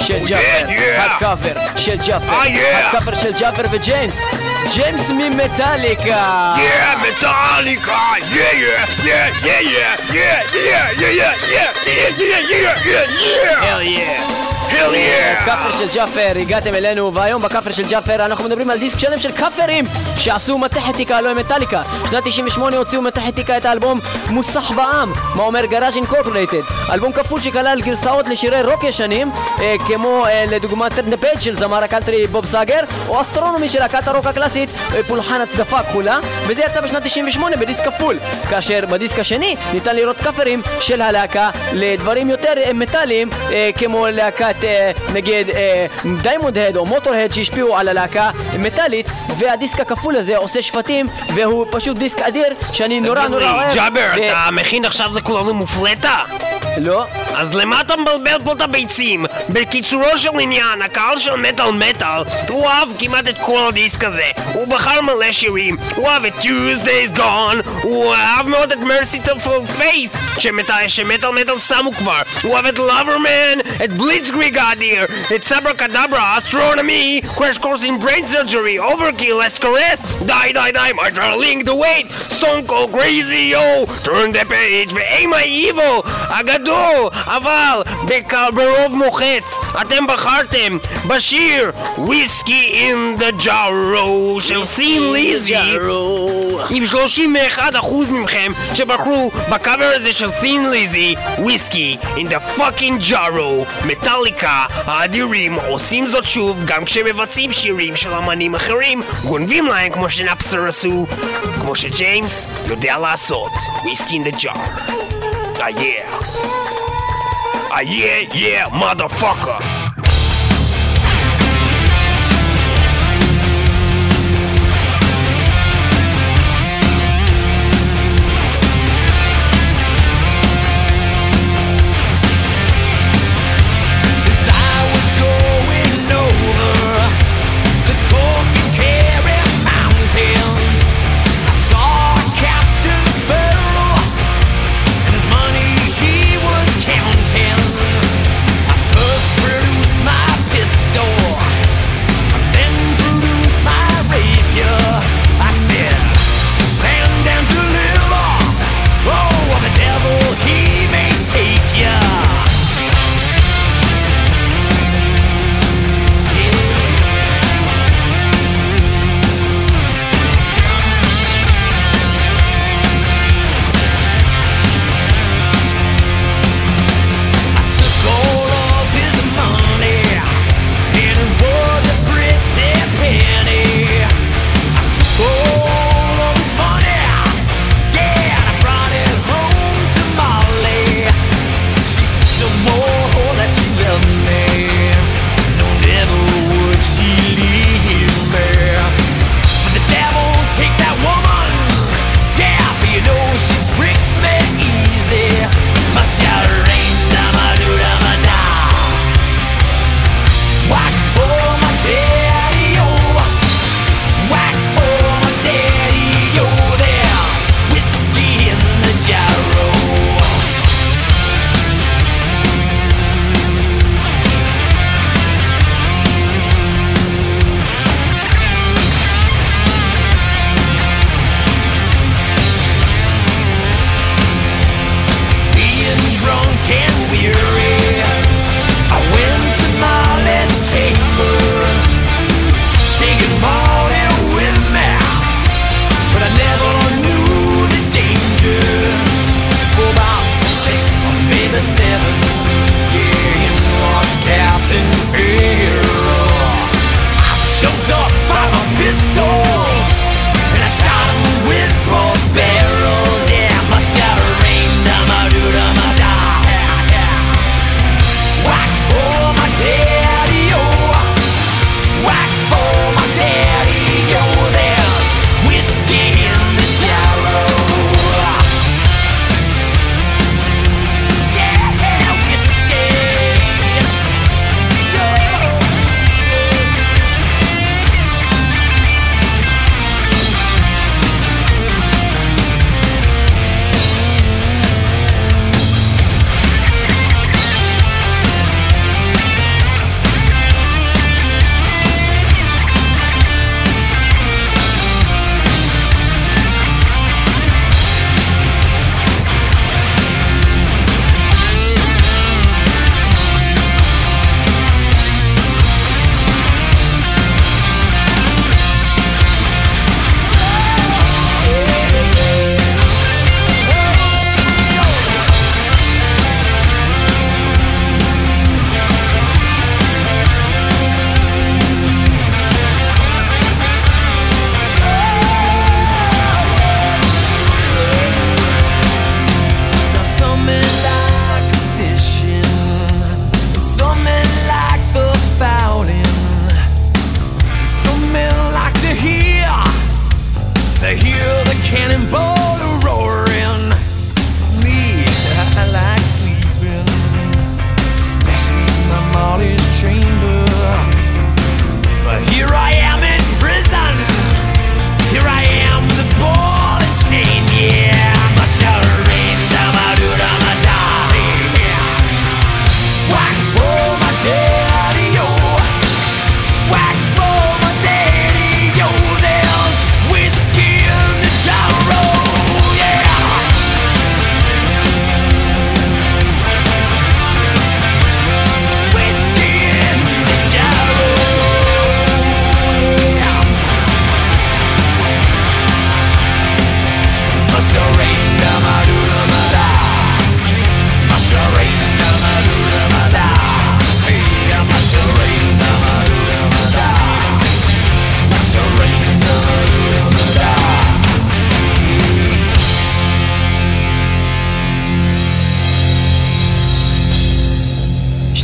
של ג'אבר, הקאבר של ג'אבר, הקאבר של ג'אבר וג'יימס, ג'יימס ממטאליקה. יא מטאליקה, יא יא יא יא יא יא יא יא יא יא כפר של ג'אפר, הגעתם אלינו, והיום בכפר של ג'אפר אנחנו מדברים על דיסק שלם של כפרים שעשו מתחת תיקה, לא מטאליקה. שנת תשעים ושמונה הוציאו מתחת תיקה את האלבום מוסח בעם, מה אומר גראז' אינקורפורייטד, אלבום כפול שכלל גרסאות לשירי רוק ישנים, כמו לדוגמה טרנפד של זמר הקאנטרי בוב סאגר, או אסטרונומי של להקת הרוק הקלאסית פולחן הצדפה כחולה, וזה יצא בשנת תשעים ושמונה בדיסק כפול, כאשר בדיסק השני ניתן לראות כפרים של הלהקה לדברים יותר מטאליים, כמו להקת נגיד דיימונד הד או מוטור הד שהשפיעו על הלהקה מטאלית. והדיסק הכפול הזה עושה שפטים, והוא פשוט דיסק אדיר שאני נורא נורא אוהב. ג'אבר, אתה מכין עכשיו זה כולנו מופלטה? לא. אז למה אתה מבלבל פה את הביצים? בקיצורו של עניין, הקהל של מטל מטל הוא אהב כמעט את כל הדיסק הזה, הוא בחר מלא שירים, הוא אהב את Tuesday's Gone, הוא אהב מאוד את Merciful Fate שמטל מטל שמו כבר, הוא אהב את Loverman, את Blitzkrieg האדיר, את Sabra Kadabra, Astronomy, Crash Course in Brain Surgery, Overkill, Escaress, Die Die Die, Martyr Link, The Wait, Stone Cold Crazy Yo, Turn the Page ו-Am I Evil הגדול. אבל ברוב מוחץ אתם בחרתם בשיר Whiskey in the Jar של Thin Lizzy, עם שלושים ואחד אחוז ממכם שבחרו בקאבר הזה של Thin Lizzy, Whiskey in the fucking Jar. מטאליקה האדירים עושים זאת שוב גם כשמבצעים שירים של אמנים אחרים, גונבים להם כמו שנאפסטר עשו, כמו שג'יימס יודע לעשות. Whiskey in the Jar. Ah yeah. Ah yeah, yeah, motherfucker. Pretty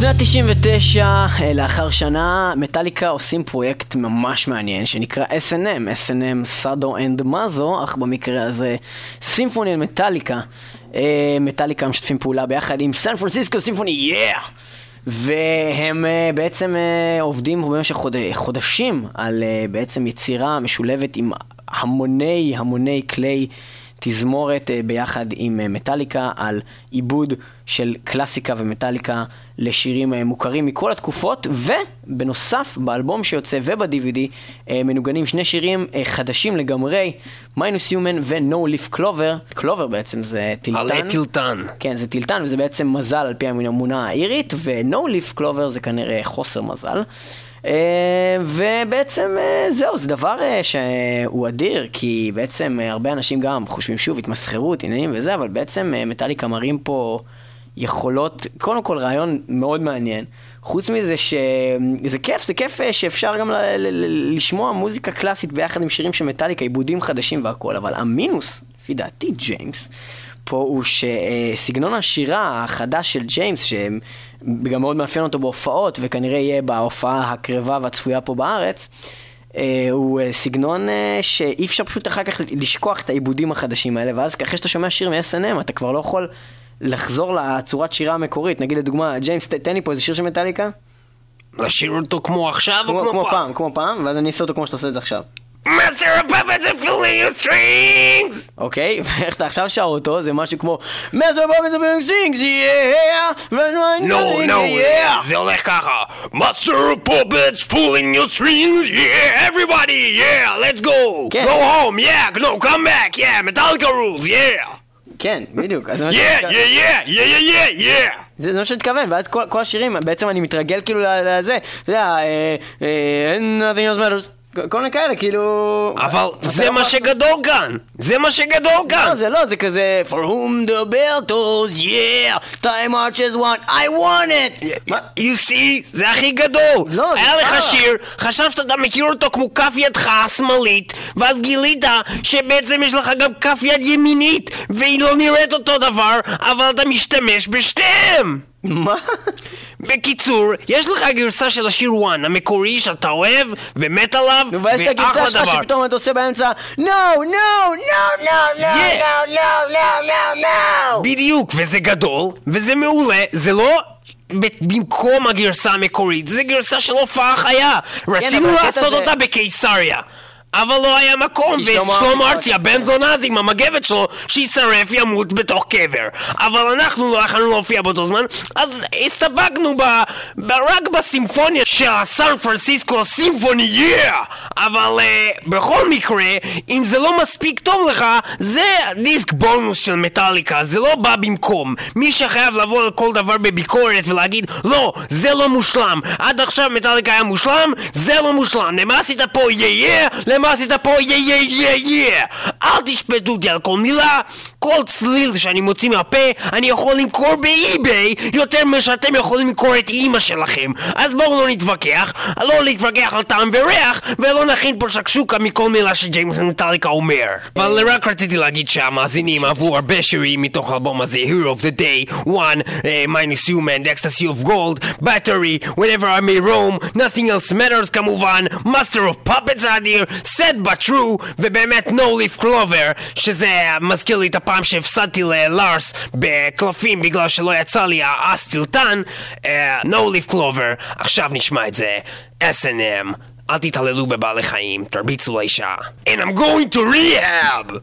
בשנת תשעים ותשע, לאחר שנה, מטליקה עושים פרויקט ממש מעניין שנקרא אס אן אם, אס אן אם סאדו אנד מאזו, אך במקרה הזה סימפוני אנד מטליקה. מטליקה משתפים פעולה ביחד עם סן פרנסיסקו סימפוני, יאה! והם בעצם עובדים במשך חודשים על בעצם יצירה משולבת עם המוני המוני כלי תזמורת ביחד עם מטליקה על עיבוד של קלאסיקה ומטליקה לשירים מוכרים מכל התקופות, ובנוסף באלבום שיוצא ובדיווידי מנוגנים שני שירים חדשים לגמרי, מיינוס יומן ונו ליף קלובר. קלובר בעצם זה טילטן. עלי טילטן. כן, זה טילטן וזה בעצם מזל על פי המונה האירית, ונו ליף קלובר זה כנראה חוסר מזל. ובעצם זהו, זה דבר שהוא אדיר, כי בעצם הרבה אנשים גם חושבים שוב התמסחרות, עניינים וזה, אבל בעצם מטליקה מראים פה יכולות, קודם כל רעיון מאוד מעניין, חוץ מזה שזה כיף, זה כיף שאפשר גם לשמוע מוזיקה קלאסית ביחד עם שירים של מטליקה, עיבודים חדשים והכל, אבל המינוס, לפי דעתי ג'יימס, פה הוא שסגנון השירה החדש של ג'יימס, שגם מאוד מאפיין אותו בהופעות, וכנראה יהיה בהופעה הקרבה והצפויה פה בארץ, הוא סגנון שאי אפשר פשוט אחר כך לשכוח את העיבודים החדשים האלה, ואז אחרי שאתה שומע שיר מ-אס אן אם, אתה כבר לא יכול לחזור לצורת שירה המקורית. נגיד לדוגמה, ג'יימס, תן לי פה איזה שיר של מטליקה. לשיר אותו כמו עכשיו או כמו פעם? כמו פעם, ואז אני אעשה אותו כמו שאתה עושה את זה עכשיו. Master of Puppets and Fuel in your strings! אוקיי, ואיך אתה עכשיו שר אותו, זה משהו כמו Master of Puppets and Fuel in your strings, yeah! No, no, זה הולך ככה Master of Puppets, Fuel in your strings, yeah! Everybody, yeah! Let's go! Go home, yeah! No, come back, yeah! Metallica rules, yeah! כן, בדיוק. yeah, yeah, yeah, yeah, yeah, yeah! זה מה שתכוון, ואז כל השירים, בעצם אני מתרגל כאילו לזה, אתה יודע, Nothing Else Matters כל מיני כאלה, כאילו... אבל זה מה שגדול כאן! זה מה שגדול כאן! לא, זה לא, זה כזה... For whom the bell tolls, yeah! Time marches one, I want it! You see? זה הכי גדול! היה לך שיר, חשבת שאתה מכיר אותו כמו כף ידך השמאלית, ואז גילית שבעצם יש לך גם כף יד ימינית, והיא לא נראית אותו דבר, אבל אתה משתמש בשתיהם! מה? בקיצור, יש לך הגרסה של השיר One המקורי שאתה אוהב ומת עליו, נו, ויש את הגרסה שלך שפתאום אתה עושה באמצע No, no, no, no, no, no, no, no בדיוק, וזה גדול, וזה מעולה, זה לא במקום הגרסה המקורית, זה גרסה של הופעה חיה. רצינו לעשות אותה בקיסריה אבל לא היה מקום, ושלמה ארצי, הבן זונזי עם המגבת שלו, שישרף ימות בתוך קבר. אבל אנחנו לא יכולנו להופיע באותו זמן, אז הסתפקנו ב... ב... רק בסימפוניה של הסן פרנסיסקו סימפוני, יאה! אבל uh, בכל מקרה, אם זה לא מספיק טוב לך, זה דיסק בונוס של מטליקה, זה לא בא במקום. מי שחייב לבוא לכל דבר בביקורת ולהגיד, לא, זה לא מושלם, עד עכשיו מטליקה היה מושלם, זה לא מושלם, למה עשית פה יאה? מה עשית פה? יא יא יא יא! אל תשפטו אותי על כל מילה, כל צליל שאני מוציא מהפה אני יכול למכור באי-ביי יותר מה שאתם יכולים למכור את אימא שלכם, אז בואו לא נתווכח, לא נתווכח על טעם וריח, ולא נכין פה שקשוקה מכל מילה שג'יימס מטליקה אומר. אבל רק רציתי להגיד שהמאזינים עברו הרבה שירים מתוך האלבום הזה, Hero of the Day, One, Minus Human, Ecstasy of Gold, Battery, Whenever I May Roam, Nothing Else Matters כמובן, Master of Puppets האדיר, Sad but True, ובאמת No Leaf Clover, שזה מזכיר לי את הפעם שהפסדתי ללארס בקלפים בגלל שלא יצא לי האס טילטן. uh, No Leaf Clover. עכשיו נשמע את זה. אס אן אם, אל תתעללו בבעלי חיים, תרביצו לאישה. And I'm going to rehab!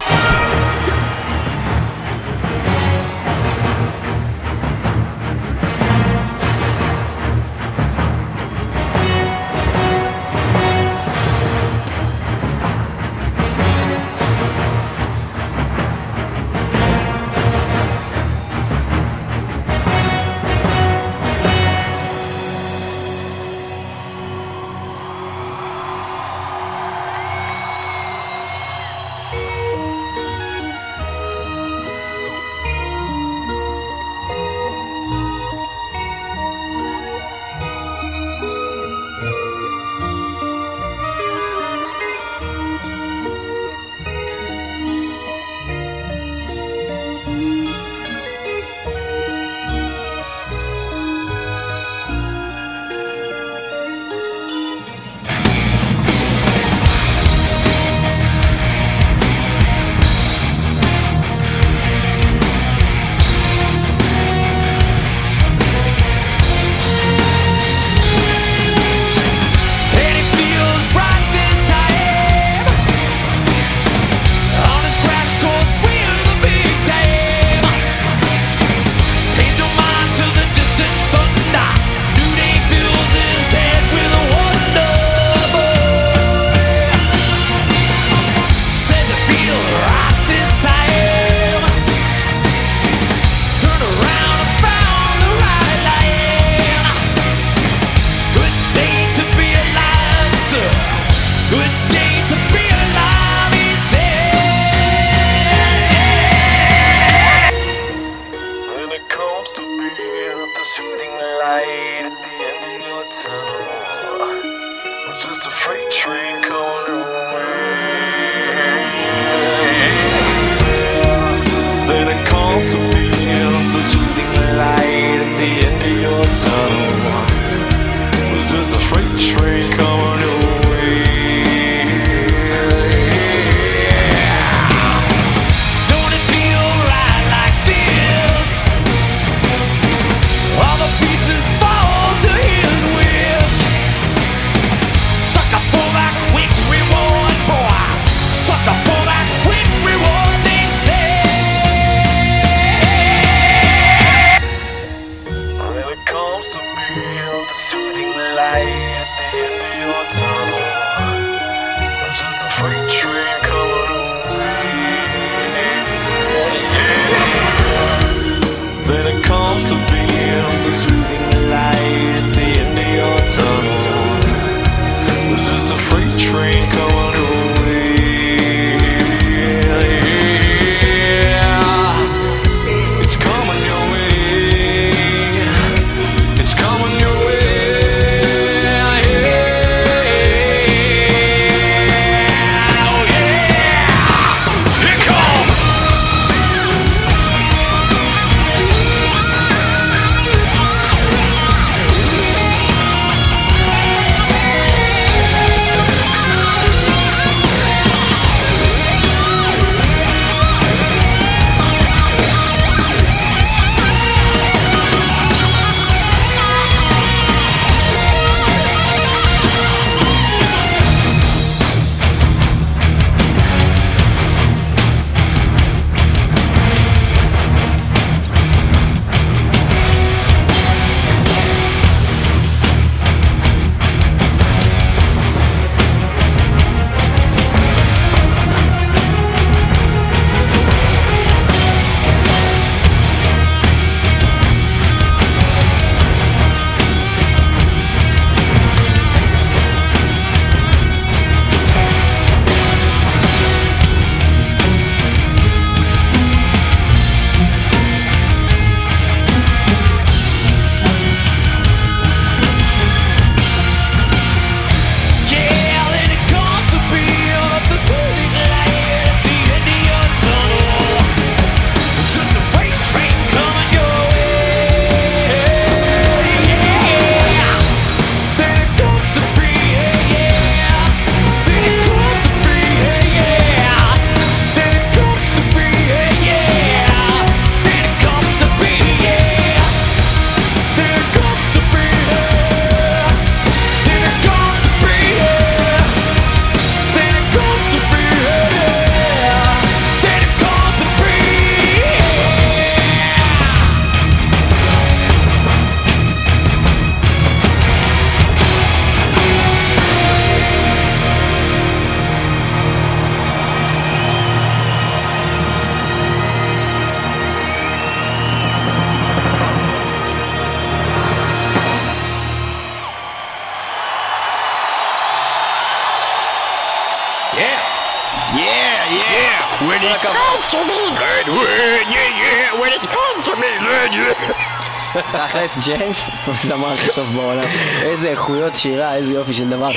ג'יימס הוא הזמר הכי טוב בעולם. איזה איכויות שירה, איזה יופי של דבר.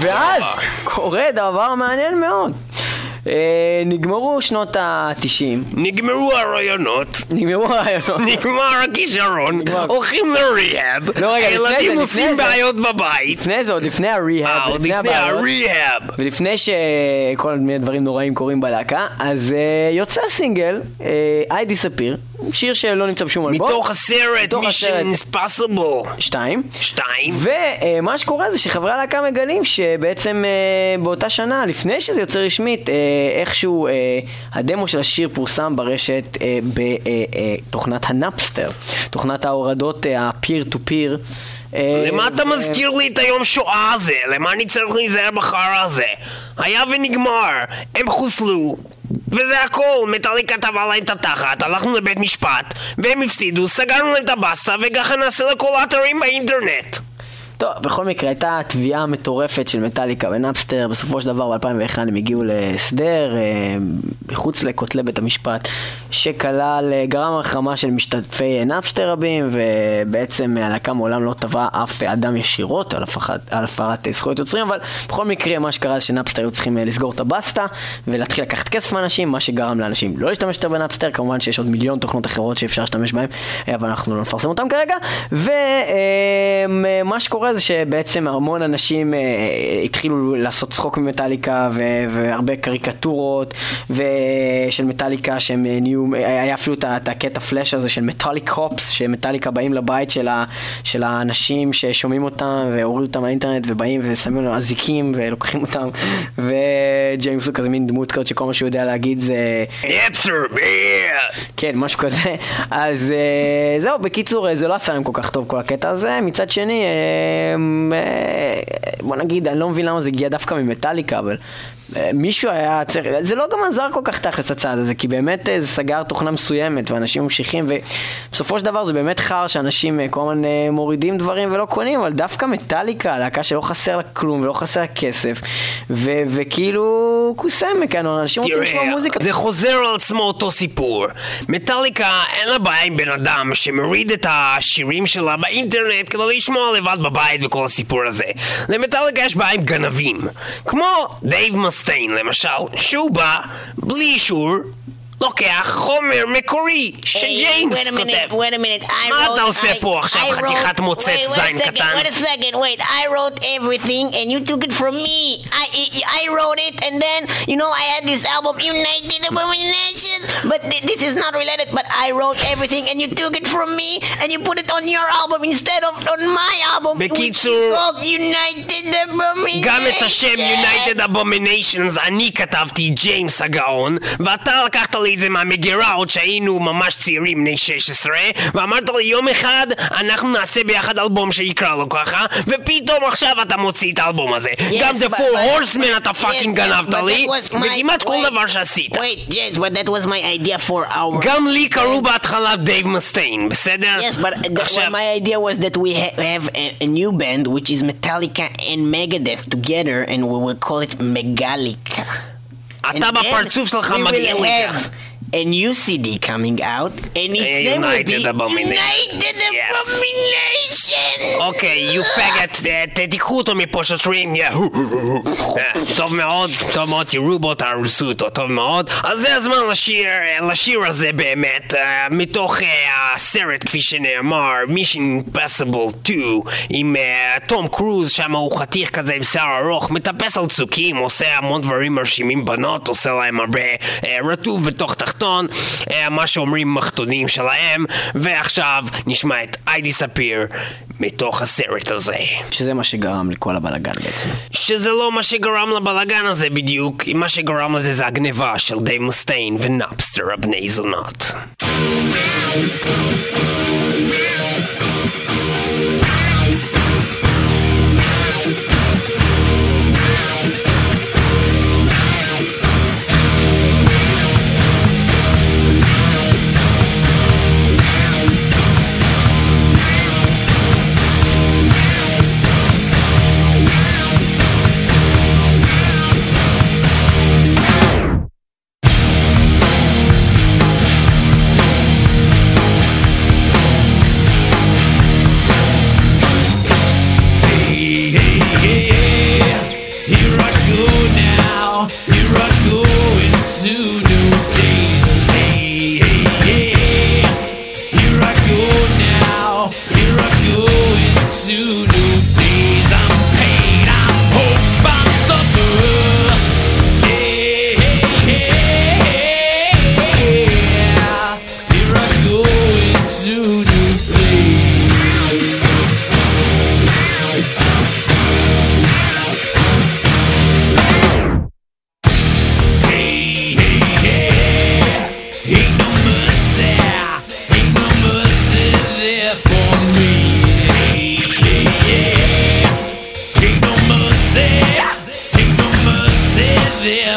ואז קורה דבר מעניין מאוד. נגמרו שנות ה-תשעים, נגמרו הרעיונות, נגמרו הרעיונות, נגמר הכישרון, הולכים לריהאב, הילדים עושים בעיות בבית. לפני זה, עוד לפני הריהאב, עוד לפני הריהאב ולפני שכל מיני דברים נוראים קורים בלהקה, אז יוצא סינגל I Disappear שיר שלא נמצא בשום אלבום. מתוך הסרט, Mission Impossible שתיים. שתיים. ומה שקורה זה שחברי הלהקה מגלים שבעצם באותה שנה, לפני שזה יוצא רשמית, איכשהו הדמו של השיר פורסם ברשת בתוכנת הנאפסטר, תוכנת ההורדות ה-peer-to-peer. למה אתה מזכיר לי את היום שואה הזה? למה אני צריך להיזהר בחרה הזה? היה ונגמר, הם חוסלו, וזה הכל. מטאליקה טבעה להם את התחת, הלכנו לבית משפט, והם הפסידו, סגרנו להם את הבאסה, וככה נעשה לכל האתרים באינטרנט. טוב, בכל מקרה, הייתה תביעה מטורפת של מטאליקה ונאפסטר. בסופו של דבר, ב-אלפיים ואחת הם הגיעו להסדר, מחוץ לכותלי בית המשפט, שכלל גרם הרחמה של משתתפי נאפסטר רבים, ובעצם הלהקה מעולם לא תבע אף אדם ישירות על הפרת זכויות יוצרים, אבל בכל מקרה, מה שקרה זה שנאפסטר היו צריכים לסגור את הבסטה, ולהתחיל לקחת כסף מאנשים, מה שגרם לאנשים לא להשתמש יותר בנאפסטר. כמובן שיש עוד מיליון תוכנות אחרות שאפשר להשתמש בהם, אבל אנחנו לא נפרסם אותם כרגע. ומה שקורה זה שבעצם המון אנשים אה, התחילו לעשות צחוק ממטאליקה ו- והרבה קריקטורות ו- של מטאליקה שהם נהיו, היה אפילו את הקטע פלאש הזה של מטאליק הופס, שמטאליקה באים לבית של, ה- של האנשים ששומעים אותם והורידו אותם לאינטרנט, ובאים ושמים לנו אזיקים ולוקחים אותם. וג'יימס הוא כזה מין דמות כזאת שכל מה שהוא יודע להגיד זה Napster, כן, משהו כזה. אז אה, זהו, בקיצור, זה לא עשה להם כל כך טוב כל הקטע הזה. מצד שני, אה, בוא נגיד, אני לא מבין למה זה הגיע דווקא ממטאליקה, אבל מישהו היה צריך, זה לא גם עזר כל כך תכלס הצעד הזה, כי באמת זה סגר תוכנה מסוימת ואנשים ממשיכים, ובסופו של דבר זה באמת חר שאנשים כל הזמן מורידים דברים ולא קונים, אבל דווקא מטאליקה, להקה שלא חסר לה כלום ולא חסר לה כסף, ו- וכאילו קוסם כאן, אנשים רוצים לשמוע מוזיקה. זה חוזר על עצמו אותו סיפור. מטאליקה אין לה בעיה עם בן אדם שמריד את השירים שלה באינטרנט כדי לשמוע לבד בבית וכל הסיפור הזה. למטאליקה יש בעיה עם גנבים, כמו דייב מסטיין למשל, שהוא בא בלי אישור, לוקח חומר מקורי שג'יימס כותב. מה אתה עושה פה עכשיו, חתיכת מוצץ זין קטן? Wait a second, wait, I wrote everything and you took it from me. I wrote it and then, you know, I had this album United Above Nations, but this is not related, but I wrote everything and you took it from me and you put it on your album instead of on my album, which is called United Above Nations. גם את השם United Above Nations אני כתבתי, ג'יימס הגאון, ואתה לקחת זה מהמגירה עוד שהיינו ממש צעירים, בני שש עשרה, ואמרת לי יום אחד אנחנו נעשה ביחד אלבום שיקרא לו ככה, ופתאום עכשיו אתה מוציא את האלבום הזה. yes, גם The Four Horsemen אתה פאקינג גנבת לי, וכמעט כל דבר שעשית. wait, yes, but that was my idea for our... גם לי קראו בהתחלה דייב מסטיין, בסדר? yes, but עכשיו... my idea was that we have a, a new band which is Metallica and Megadeth together and we will call it Megalica. אתה בפרצוף שלך מגעיל לך. A new C D coming out and its name will be United Abominations. אוקיי, you faggot, תיקחו אותו מפה שוטרים. טוב מאוד, טוב מאוד, תראו בו, תהרסו אותו, טוב מאוד. אז זה הזמן לשיר הזה באמת, מתוך הסרט כפי שנאמר, Mission Impossible two, עם תום קרוז, שם הוא חתיך כזה עם שיער ארוך, מטפס על צוקים, עושה המון דברים מרשימים בנות, עושה להם הרבה רטוב בתוך תחתית, מה שאומרים מחתונים שלהם. ועכשיו נשמע את I Disappear מתוך הסרט הזה, שזה מה שגרם לכל הבלגן בעצם. שזה לא מה שגרם לבלגן הזה בדיוק, מה שגרם לזה זה הגניבה של דייב מוסטיין ונאפסטר הבני זונות.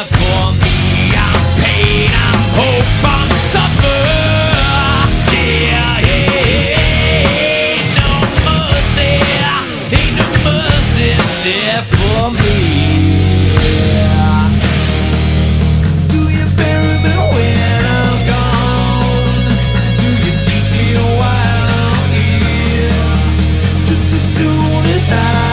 have for me. I'm pain, I'm hope, I'm suffer. Yeah, yeah, ain't no mercy, ain't no mercy there for me. Do you bury me when I'm gone? Do you teach me while I'm here? Just as soon as I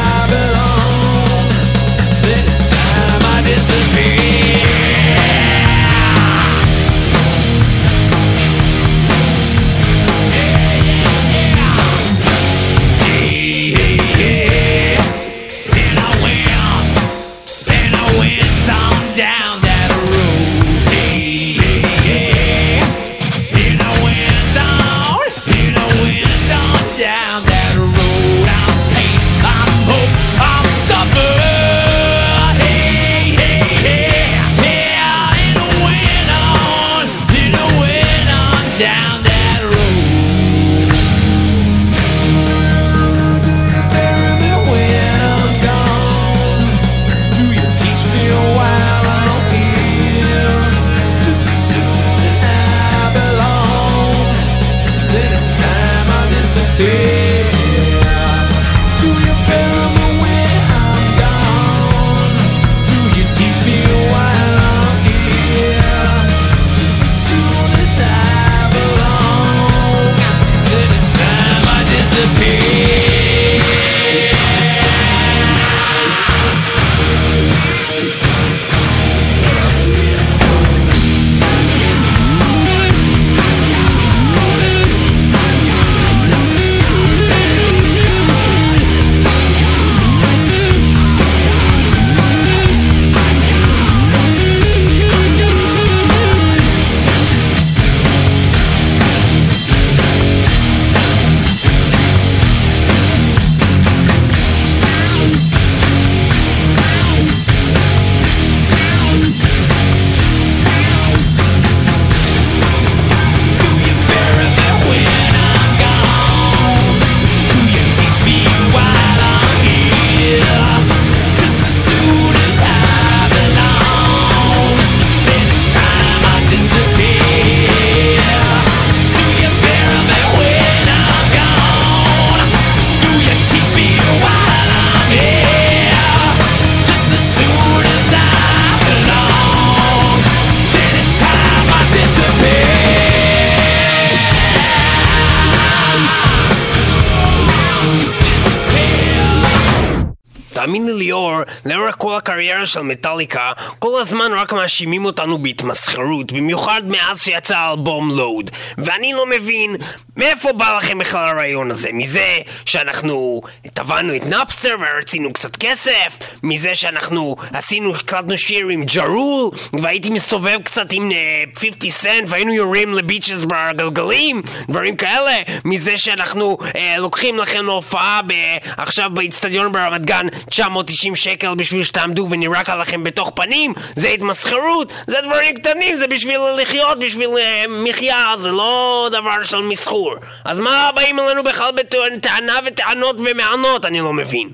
הקריירה של מטליקה, כל הזמן רק מאשימים אותנו בהתמסחרות, במיוחד מאז שיצא האלבום לוד, ואני לא מבין מאיפה בא לכם בכלל הרעיון הזה. מזה שאנחנו טבענו את נאפסטר ורצינו קצת כסף, מזה שאנחנו עשינו, הקלטנו שיר עם ג'רול והייתי מסתובב קצת עם uh, חמישים סנט והיינו יורים לביצ'ס בגלגלים, דברים כאלה, מזה שאנחנו uh, לוקחים לכם להופעה ב- עכשיו באצטדיון ברמת גן תשע מאות תשעים שקל בשביל שתעמדו ונרק עליכם בתוך פנים. זה התמסחרות, זה דברים קטנים, זה בשביל לחיות, בשביל uh, מחיה, זה לא דבר של מסחור. אז מה באים אלינו בכלל בטענה וטענות ומענות? אני לא מבין.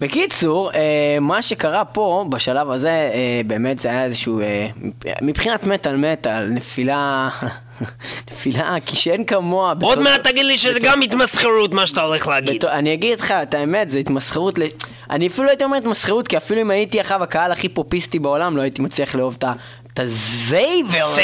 בקיצור, מה שקרה פה בשלב הזה באמת זה היה איזשהו מבחינת מטל מטל נפילה נפילה כישן כמוה. עוד מעט תגיד לי שזה גם התמסחרות מה שאתה הולך להגיד. אני אגיד לך את האמת, זה התמסחרות. אני אפילו לא הייתי אומר התמסחרות, כי אפילו אם הייתי אחריו הקהל הכי פופיסטי בעולם לא הייתי מצליח לאהוב את ה... את הזייבר הזה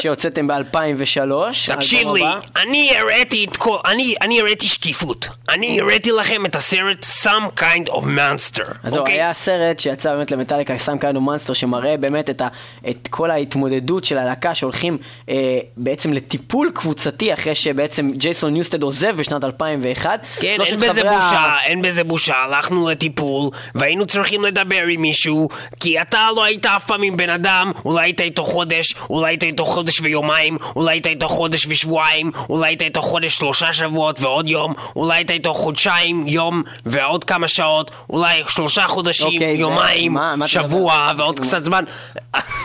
שהוצאתם ב-אלפיים ושלוש. תקשיב לי, אני הראיתי את כל, אני, אני הראיתי שקיפות, אני הראיתי לכם את הסרט Some Kind of Monster. אז זהו, היה סרט שיצא באמת למטליקה, Some Kind of Monster, שמראה באמת את, ה, את כל ההתמודדות של הלהקה שהולכים אה, בעצם לטיפול קבוצתי אחרי שבעצם ג'ייסון ניוסטד עוזב בשנת אלפיים ואחת. כן, אין בזה חברה... בושה, אין בזה בושה, הלכנו לטיפול והיינו צריכים לדבר עם מישהו, כי אתה לא היית אף פעם עם בן אדם. אולי היית איתו חודש, אולי היית איתו חודש ויומיים, אולי היית איתו חודש ושבועיים, אולי היית איתו חודש שלושה שבועות ועוד יום, אולי היית איתו חודשיים, יום ועוד כמה שעות, אולי שלושה חודשים, okay, יומיים, מה, מה שבוע מדבר? ועוד קצת זמן.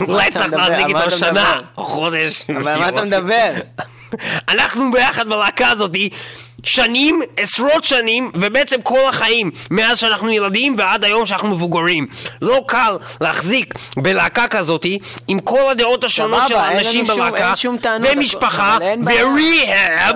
אולי צריך להזיק איתו שנה או חודש. אבל מה אתה מדבר? אנחנו ביחד בלהקה הזאת שנים, עשרות שנים, ובעצם כל החיים מאז שאנחנו ילדים ועד היום שאנחנו מבוגרים. לא קל להחזיק בלהקה כזאת עם כל הדעות השונות של האנשים בלהקה ומשפחה וריהאב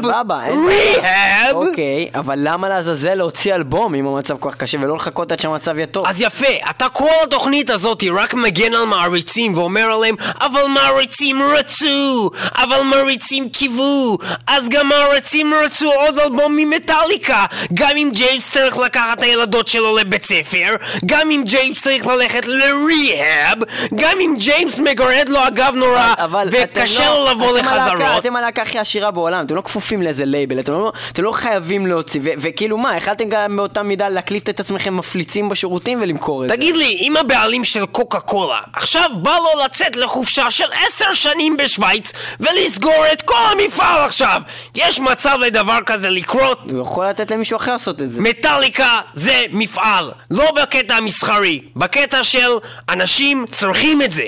ריהאב. אוקיי, אבל למה לעזאזל להוציא אלבום אם המצב כל כך קשה ולא לחכות עד שהמצב יהיה טוב? אז יפה, אתה כל התוכנית הזאת רק מגן על מעריצים ואומר עליהם אבל מעריצים רצו, אבל מעריצים קיוו, אז גם מעריצים רצו עוד אלבום ממטליקה. גם אם ג'יימס צריך לקחת את הילדות שלו לבית ספר, גם אם ג'יימס צריך ללכת לריהאב, גם אם ג'יימס מגרד לו אגב נורא וקשה לו לבוא לחזרות. אתם הלהקה הכי עשירה בעולם, אתם לא כפופים לאיזה לייבל, אתם לא חייבים להוציא, וכאילו מה, החלטתם גם באותה מידה להקליט את עצמכם מפליצים בשירותים ולמכור את זה. תגיד לי, אם הבעלים של קוקה קולה עכשיו בא לו לצאת לחופשה של עשר שנים בשוויץ ולסגור את כל המפעל עכשיו, יש מצב לדבר כזה לקרות? הוא יכול לתת למישהו אחר לעשות את זה. מטליקה זה מפעל, לא בקטע המסחרי, בקטע של אנשים צריכים את זה,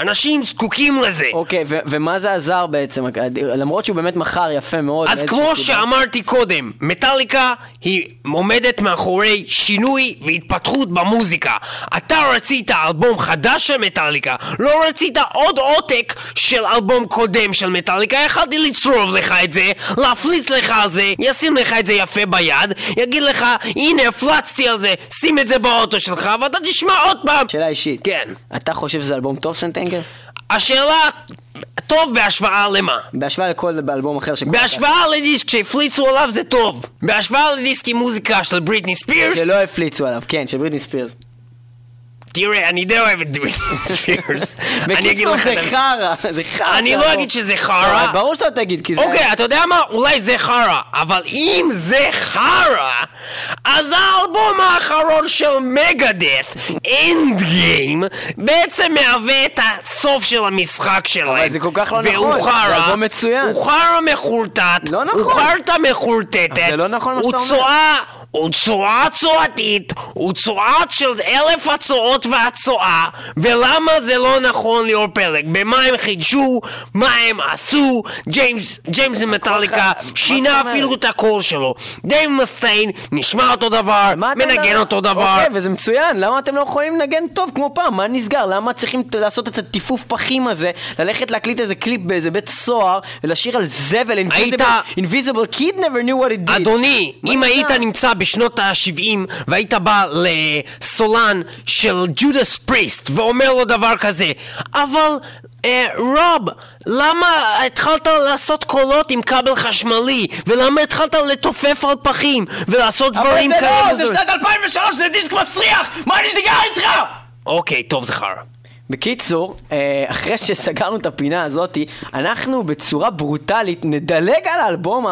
אנשים זקוקים לזה. אוקיי, ו- ומה זה עזר בעצם? למרות שהוא באמת מחר יפה מאוד. אז כמו שאמרתי קודם, מטליקה היא עומדת מאחורי שינוי והתפתחות במוזיקה. אתה רצית אלבום חדש של מטליקה, לא רצית עוד עותק של אלבום קודם של מטליקה. יכלתי לצרוב לך את זה, להפליץ לך על זה, ישים לך את זה יפה ביד, יגיד לך, הנה הפלצתי על זה, שים את זה באוטו שלך ואתה תשמע עוד פעם. שאלה אישית, כן, אתה חושב שזה אלבום טוב סנטן? השאלה טוב בהשוואה למה? בהשוואה לכל באלבום אחר שכל... בהשוואה לדיסק שהפליצו עליו זה טוב, בהשוואה לדיסק עם מוזיקה של בריטני ספירס שלא הפליצו עליו, כן, של בריטני ספירס. תראה, אני די אוהב את בריטני ספירס. בקיצור זה חרה, זה חרה. אני לא אגיד שזה חרה, ברור שאתה תגיד. אוקיי, אתה יודע מה? אולי זה חרה, אבל אם זה חרה, אז האלבום האחרון של מגדאת', End Game, בעצם מהווה את הסוף של המשחק שלהם. אבל זה כל כך לא נכון. והוא חרה, הוא חרה מחורטט, הוא חרטה מחורטטת, הוא צועה, הוא צועה צועתית, הוא צועה של אלף הצועות והצועה. ולמה זה לא נכון ליאור פלג? במה הם חידשו? מה הם עשו? ג'יימס, ג'יימס מטליקה שינה אפילו את הקול שלו. דייב מסטיין נשמע אותו דבר, מנגן אותו דבר, אוקיי, וזה מצוין. למה אתם לא יכולים לנגן טוב כמו פעם? מה נסגר? למה צריכים לעשות את הטיפוף פחים הזה, ללכת להקליט איזה קליפ באיזה בית סוהר ולשיר על זבל? Invisible Kid never knew what it did. אדוני, אם היית נמצא בשנות ה-שבעים והיית בא לסולן של ג'ודס פריסט ואומר לו דבר כזה, אבל אה, רוב, למה התחלת לעשות קולות עם כבל חשמלי, ולמה התחלת לתופף על פחים ולעשות דברים כאלה? אבל זה לא, זה שנת אלפיים ושלוש, זה דיסק מסריח, מה אני זיגר איתך? אוקיי, טוב זכר. בקיצור, אחרי שסגרנו את הפינה הזאת, אנחנו בצורה ברוטלית נדלג על האלבום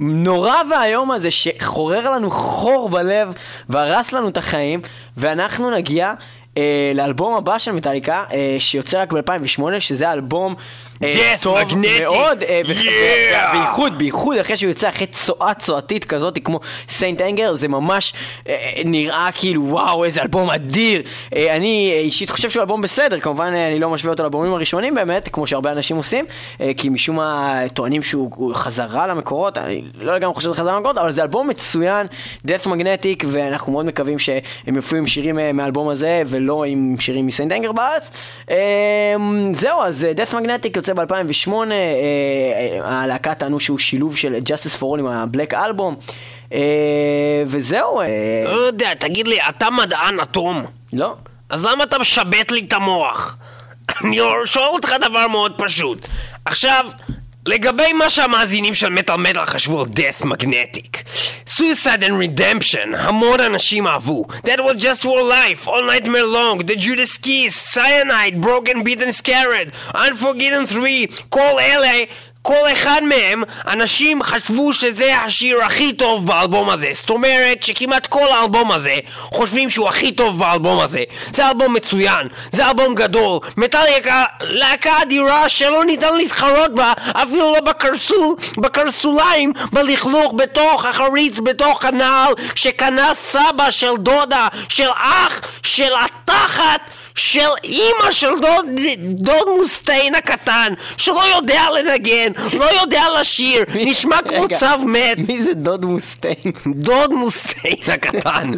הנורא והיום הזה שחורר לנו חור בלב והרס לנו את החיים, ואנחנו נגיע לאלבום הבא של מטליקה שיוצא רק ב-אלפיים ושמונה, שזה האלבום טוב מאוד, בייחוד, בייחוד אחרי שהוא יוצא אחרי צועה צועתית כזאת כמו סיינט אנגר. זה ממש נראה כאילו וואו, איזה אלבום אדיר. אני אישית חושב שהוא אלבום בסדר, כמובן אני לא משווה אותו לאלבומים הראשונים באמת, כמו שהרבה אנשים עושים, כי משום מה טוענים שהוא חזרה למקורות. אני לא לגמרי חושב שזה חזרה למקורות, אבל זה אלבום מצוין, Death Magnetic, ואנחנו מאוד מקווים שהם יופיעו עם שירים מהאלבום הזה ולא עם שירים מסיינט אנגר בארץ. זהו, אז Death Magnetic יוצא ב-אלפיים ושמונה, הלהקה טענו שהוא שילוב של Justice for All עם הבלק אלבום, וזהו. לא יודע, תגיד לי, אתה מדען אטום? לא. אז למה אתה משבט לי את המוח? אני שואל אותך דבר מאוד פשוט. עכשיו, לגבי מה שהמאזינים של מטל מטל חשבו על Death Magnetic, Suicide and Redemption, המון אנשים אהבו. That was just for life, all nightmare long, the Judas Kiss, Cyanide, Broken, Beaten, Scared, Unforgiven three, כל אלה, כל אחד מהם, אנשים חשבו שזה השיר הכי טוב באלבום הזה. זאת אומרת שכמעט כל האלבום הזה חושבים שהוא הכי טוב באלבום הזה. זה אלבום מצוין, זה אלבום גדול, מטליקה להקה אדירה שלא ניתן להתחרות בה, אפילו לא בקרסול, בקרסוליים, בלכלוך, בתוך החריץ, בתוך הנעל שקנה סבא של דודה, של אח, של התחת של אמא של דוד, דוד מוסטיין הקטן שלא יודע לנגן, מוסטיין, לא יודע לשיר, נשמע כמו צב מת. מי זה דוד מוסטיין? דוד מוסטיין הקטן.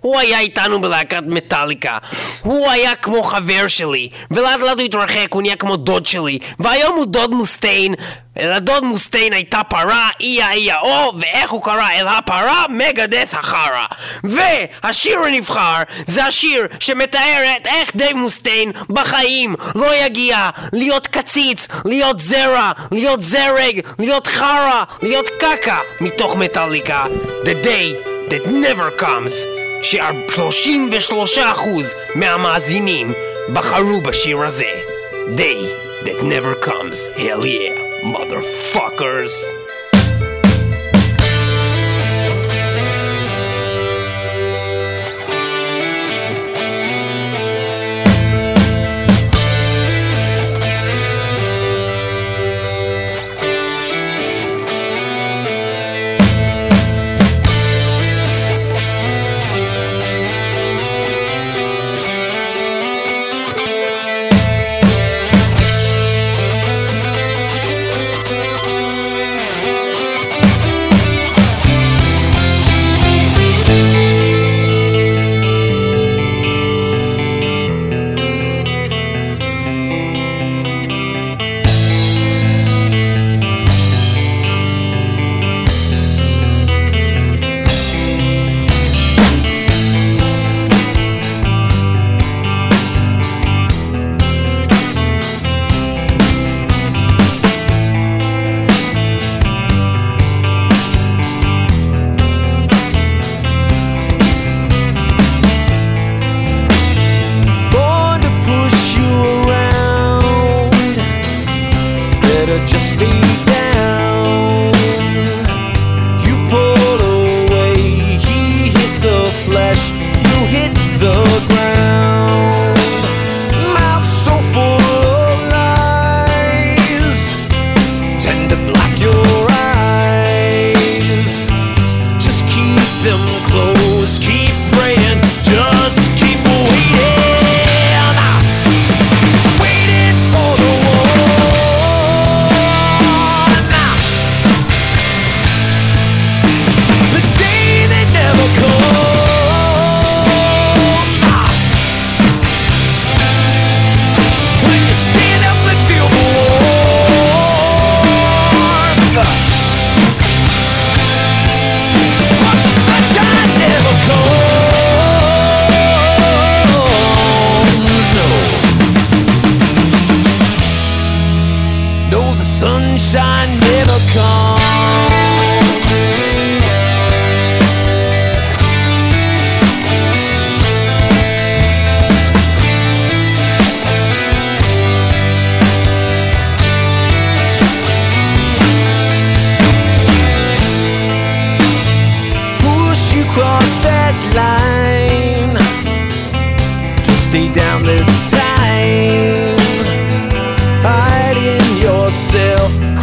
הוא היה איתנו בלהקת מטאליקה, הוא היה כמו חבר שלי, ולאט לאט הוא התרחק, הוא נהיה כמו דוד שלי, והיום הוא דוד מוסטיין. לדוד מוסטיין הייתה פרה, איה איה או, ואיך הוא קרא אל הפרה? מגדף החרה. והשיר הנבחר זה השיר שמתארת איך דייב מוסטיין בחיים לא יגיע להיות קציץ, להיות זרע, להיות זרג, להיות חרה, להיות קקה, מתוך מטאליקה The Day That Never Comes, ש-שלושים ושלושה אחוז מהמאזינים בחרו בשיר הזה, Day That Never Comes. Hell yeah motherfuckers.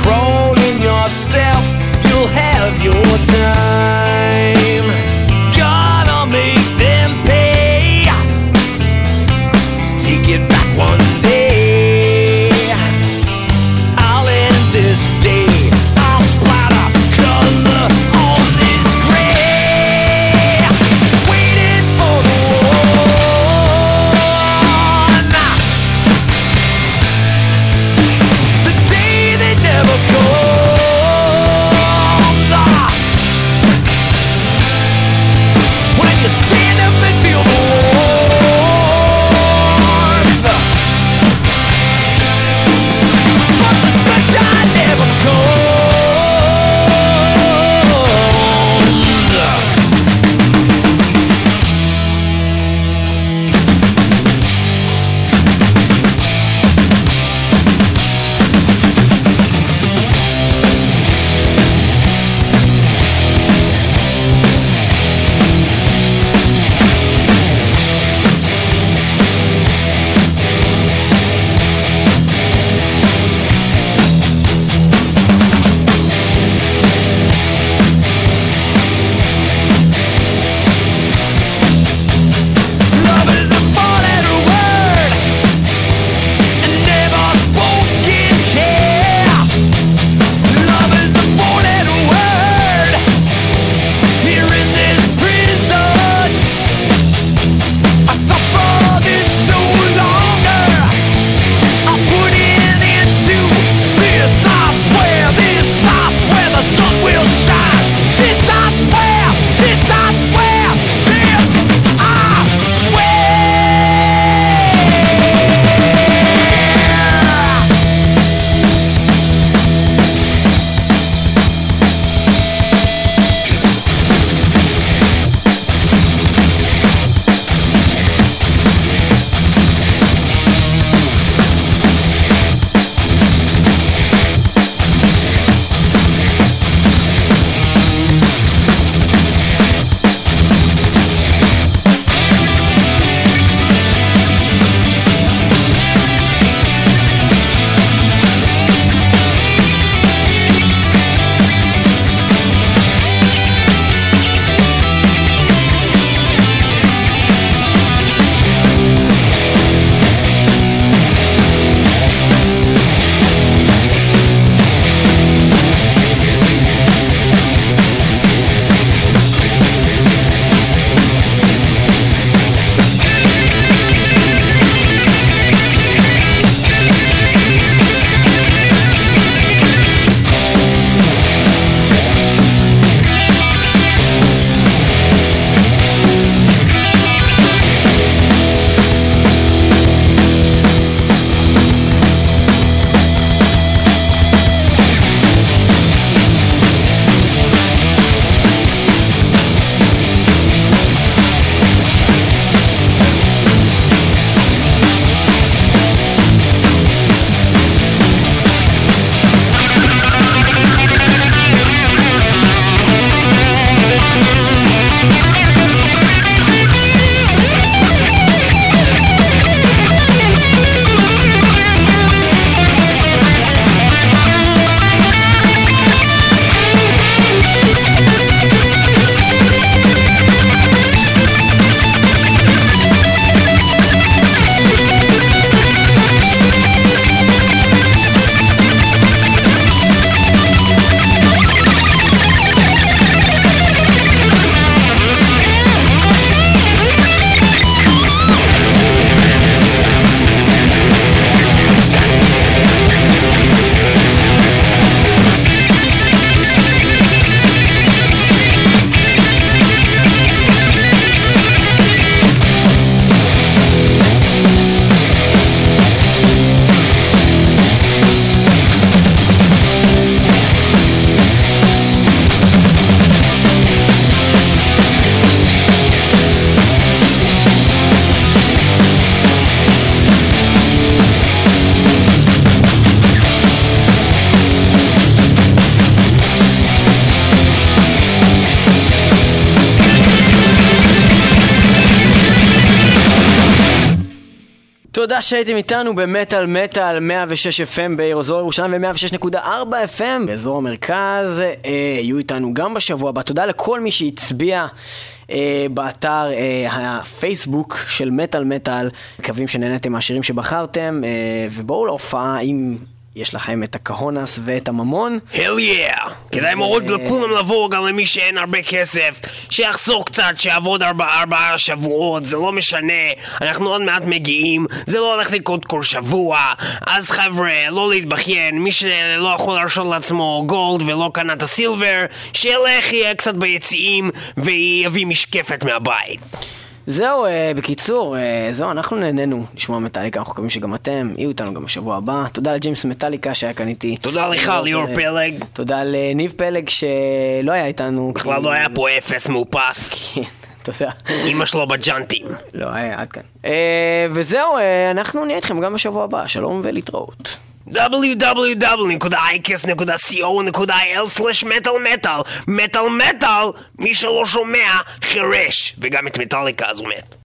Crawl in yourself. תודה שהייתם איתנו במטל מטל מאה ושש אף אם באזור ירושלים ו-מאה ושש נקודה ארבע אף אם באזור המרכז. יהיו איתנו גם בשבוע הבא. תודה לכל מי שהצביע באתר הפייסבוק של מטל מטל. מקווים שנהנתם מהשירים שבחרתם, ובואו להופעה אם יש לכם את הקהונס ואת הממון. הל יא! כדאי מאוד לכולם לבוא, גם למי שאין הרבה כסף, שיחסוך קצת, שיעבוד ארבע, ארבע שבועות, זה לא משנה, אנחנו עוד מעט מגיעים, זה לא הולך לקרות כל שבוע, אז חבר'ה, לא להתבכיין, מי שלא יכול להרשות לעצמו גולד ולא קנה את הסילבר, שילך יהיה קצת ביציעים ויביא משקפת מהבית. זהו, בקיצור, זהו, אנחנו נהנינו לשמוע מטאליקה, אנחנו מקווים שגם אתם, יהיו איתנו גם בשבוע הבא. תודה לג'יימס מטאליקה שהיה כאן איתי. תודה לך ליאור פלג. תודה לניב פלג שלא היה איתנו. בכלל לא היה פה אפס מאופס. כן, תודה. אמא שלו בג'אנטים. לא, היה עד כאן. וזהו, אנחנו נהיה איתכם גם בשבוע הבא. שלום ולהתראות. דאבליו דאבליו דאבליו נקודה אייקס נקודה סי או נקודה איי אל סלאש מטל מטל מטל מטל, מי שלא שומע חירש, וגם את מטאליקה אז הוא מת.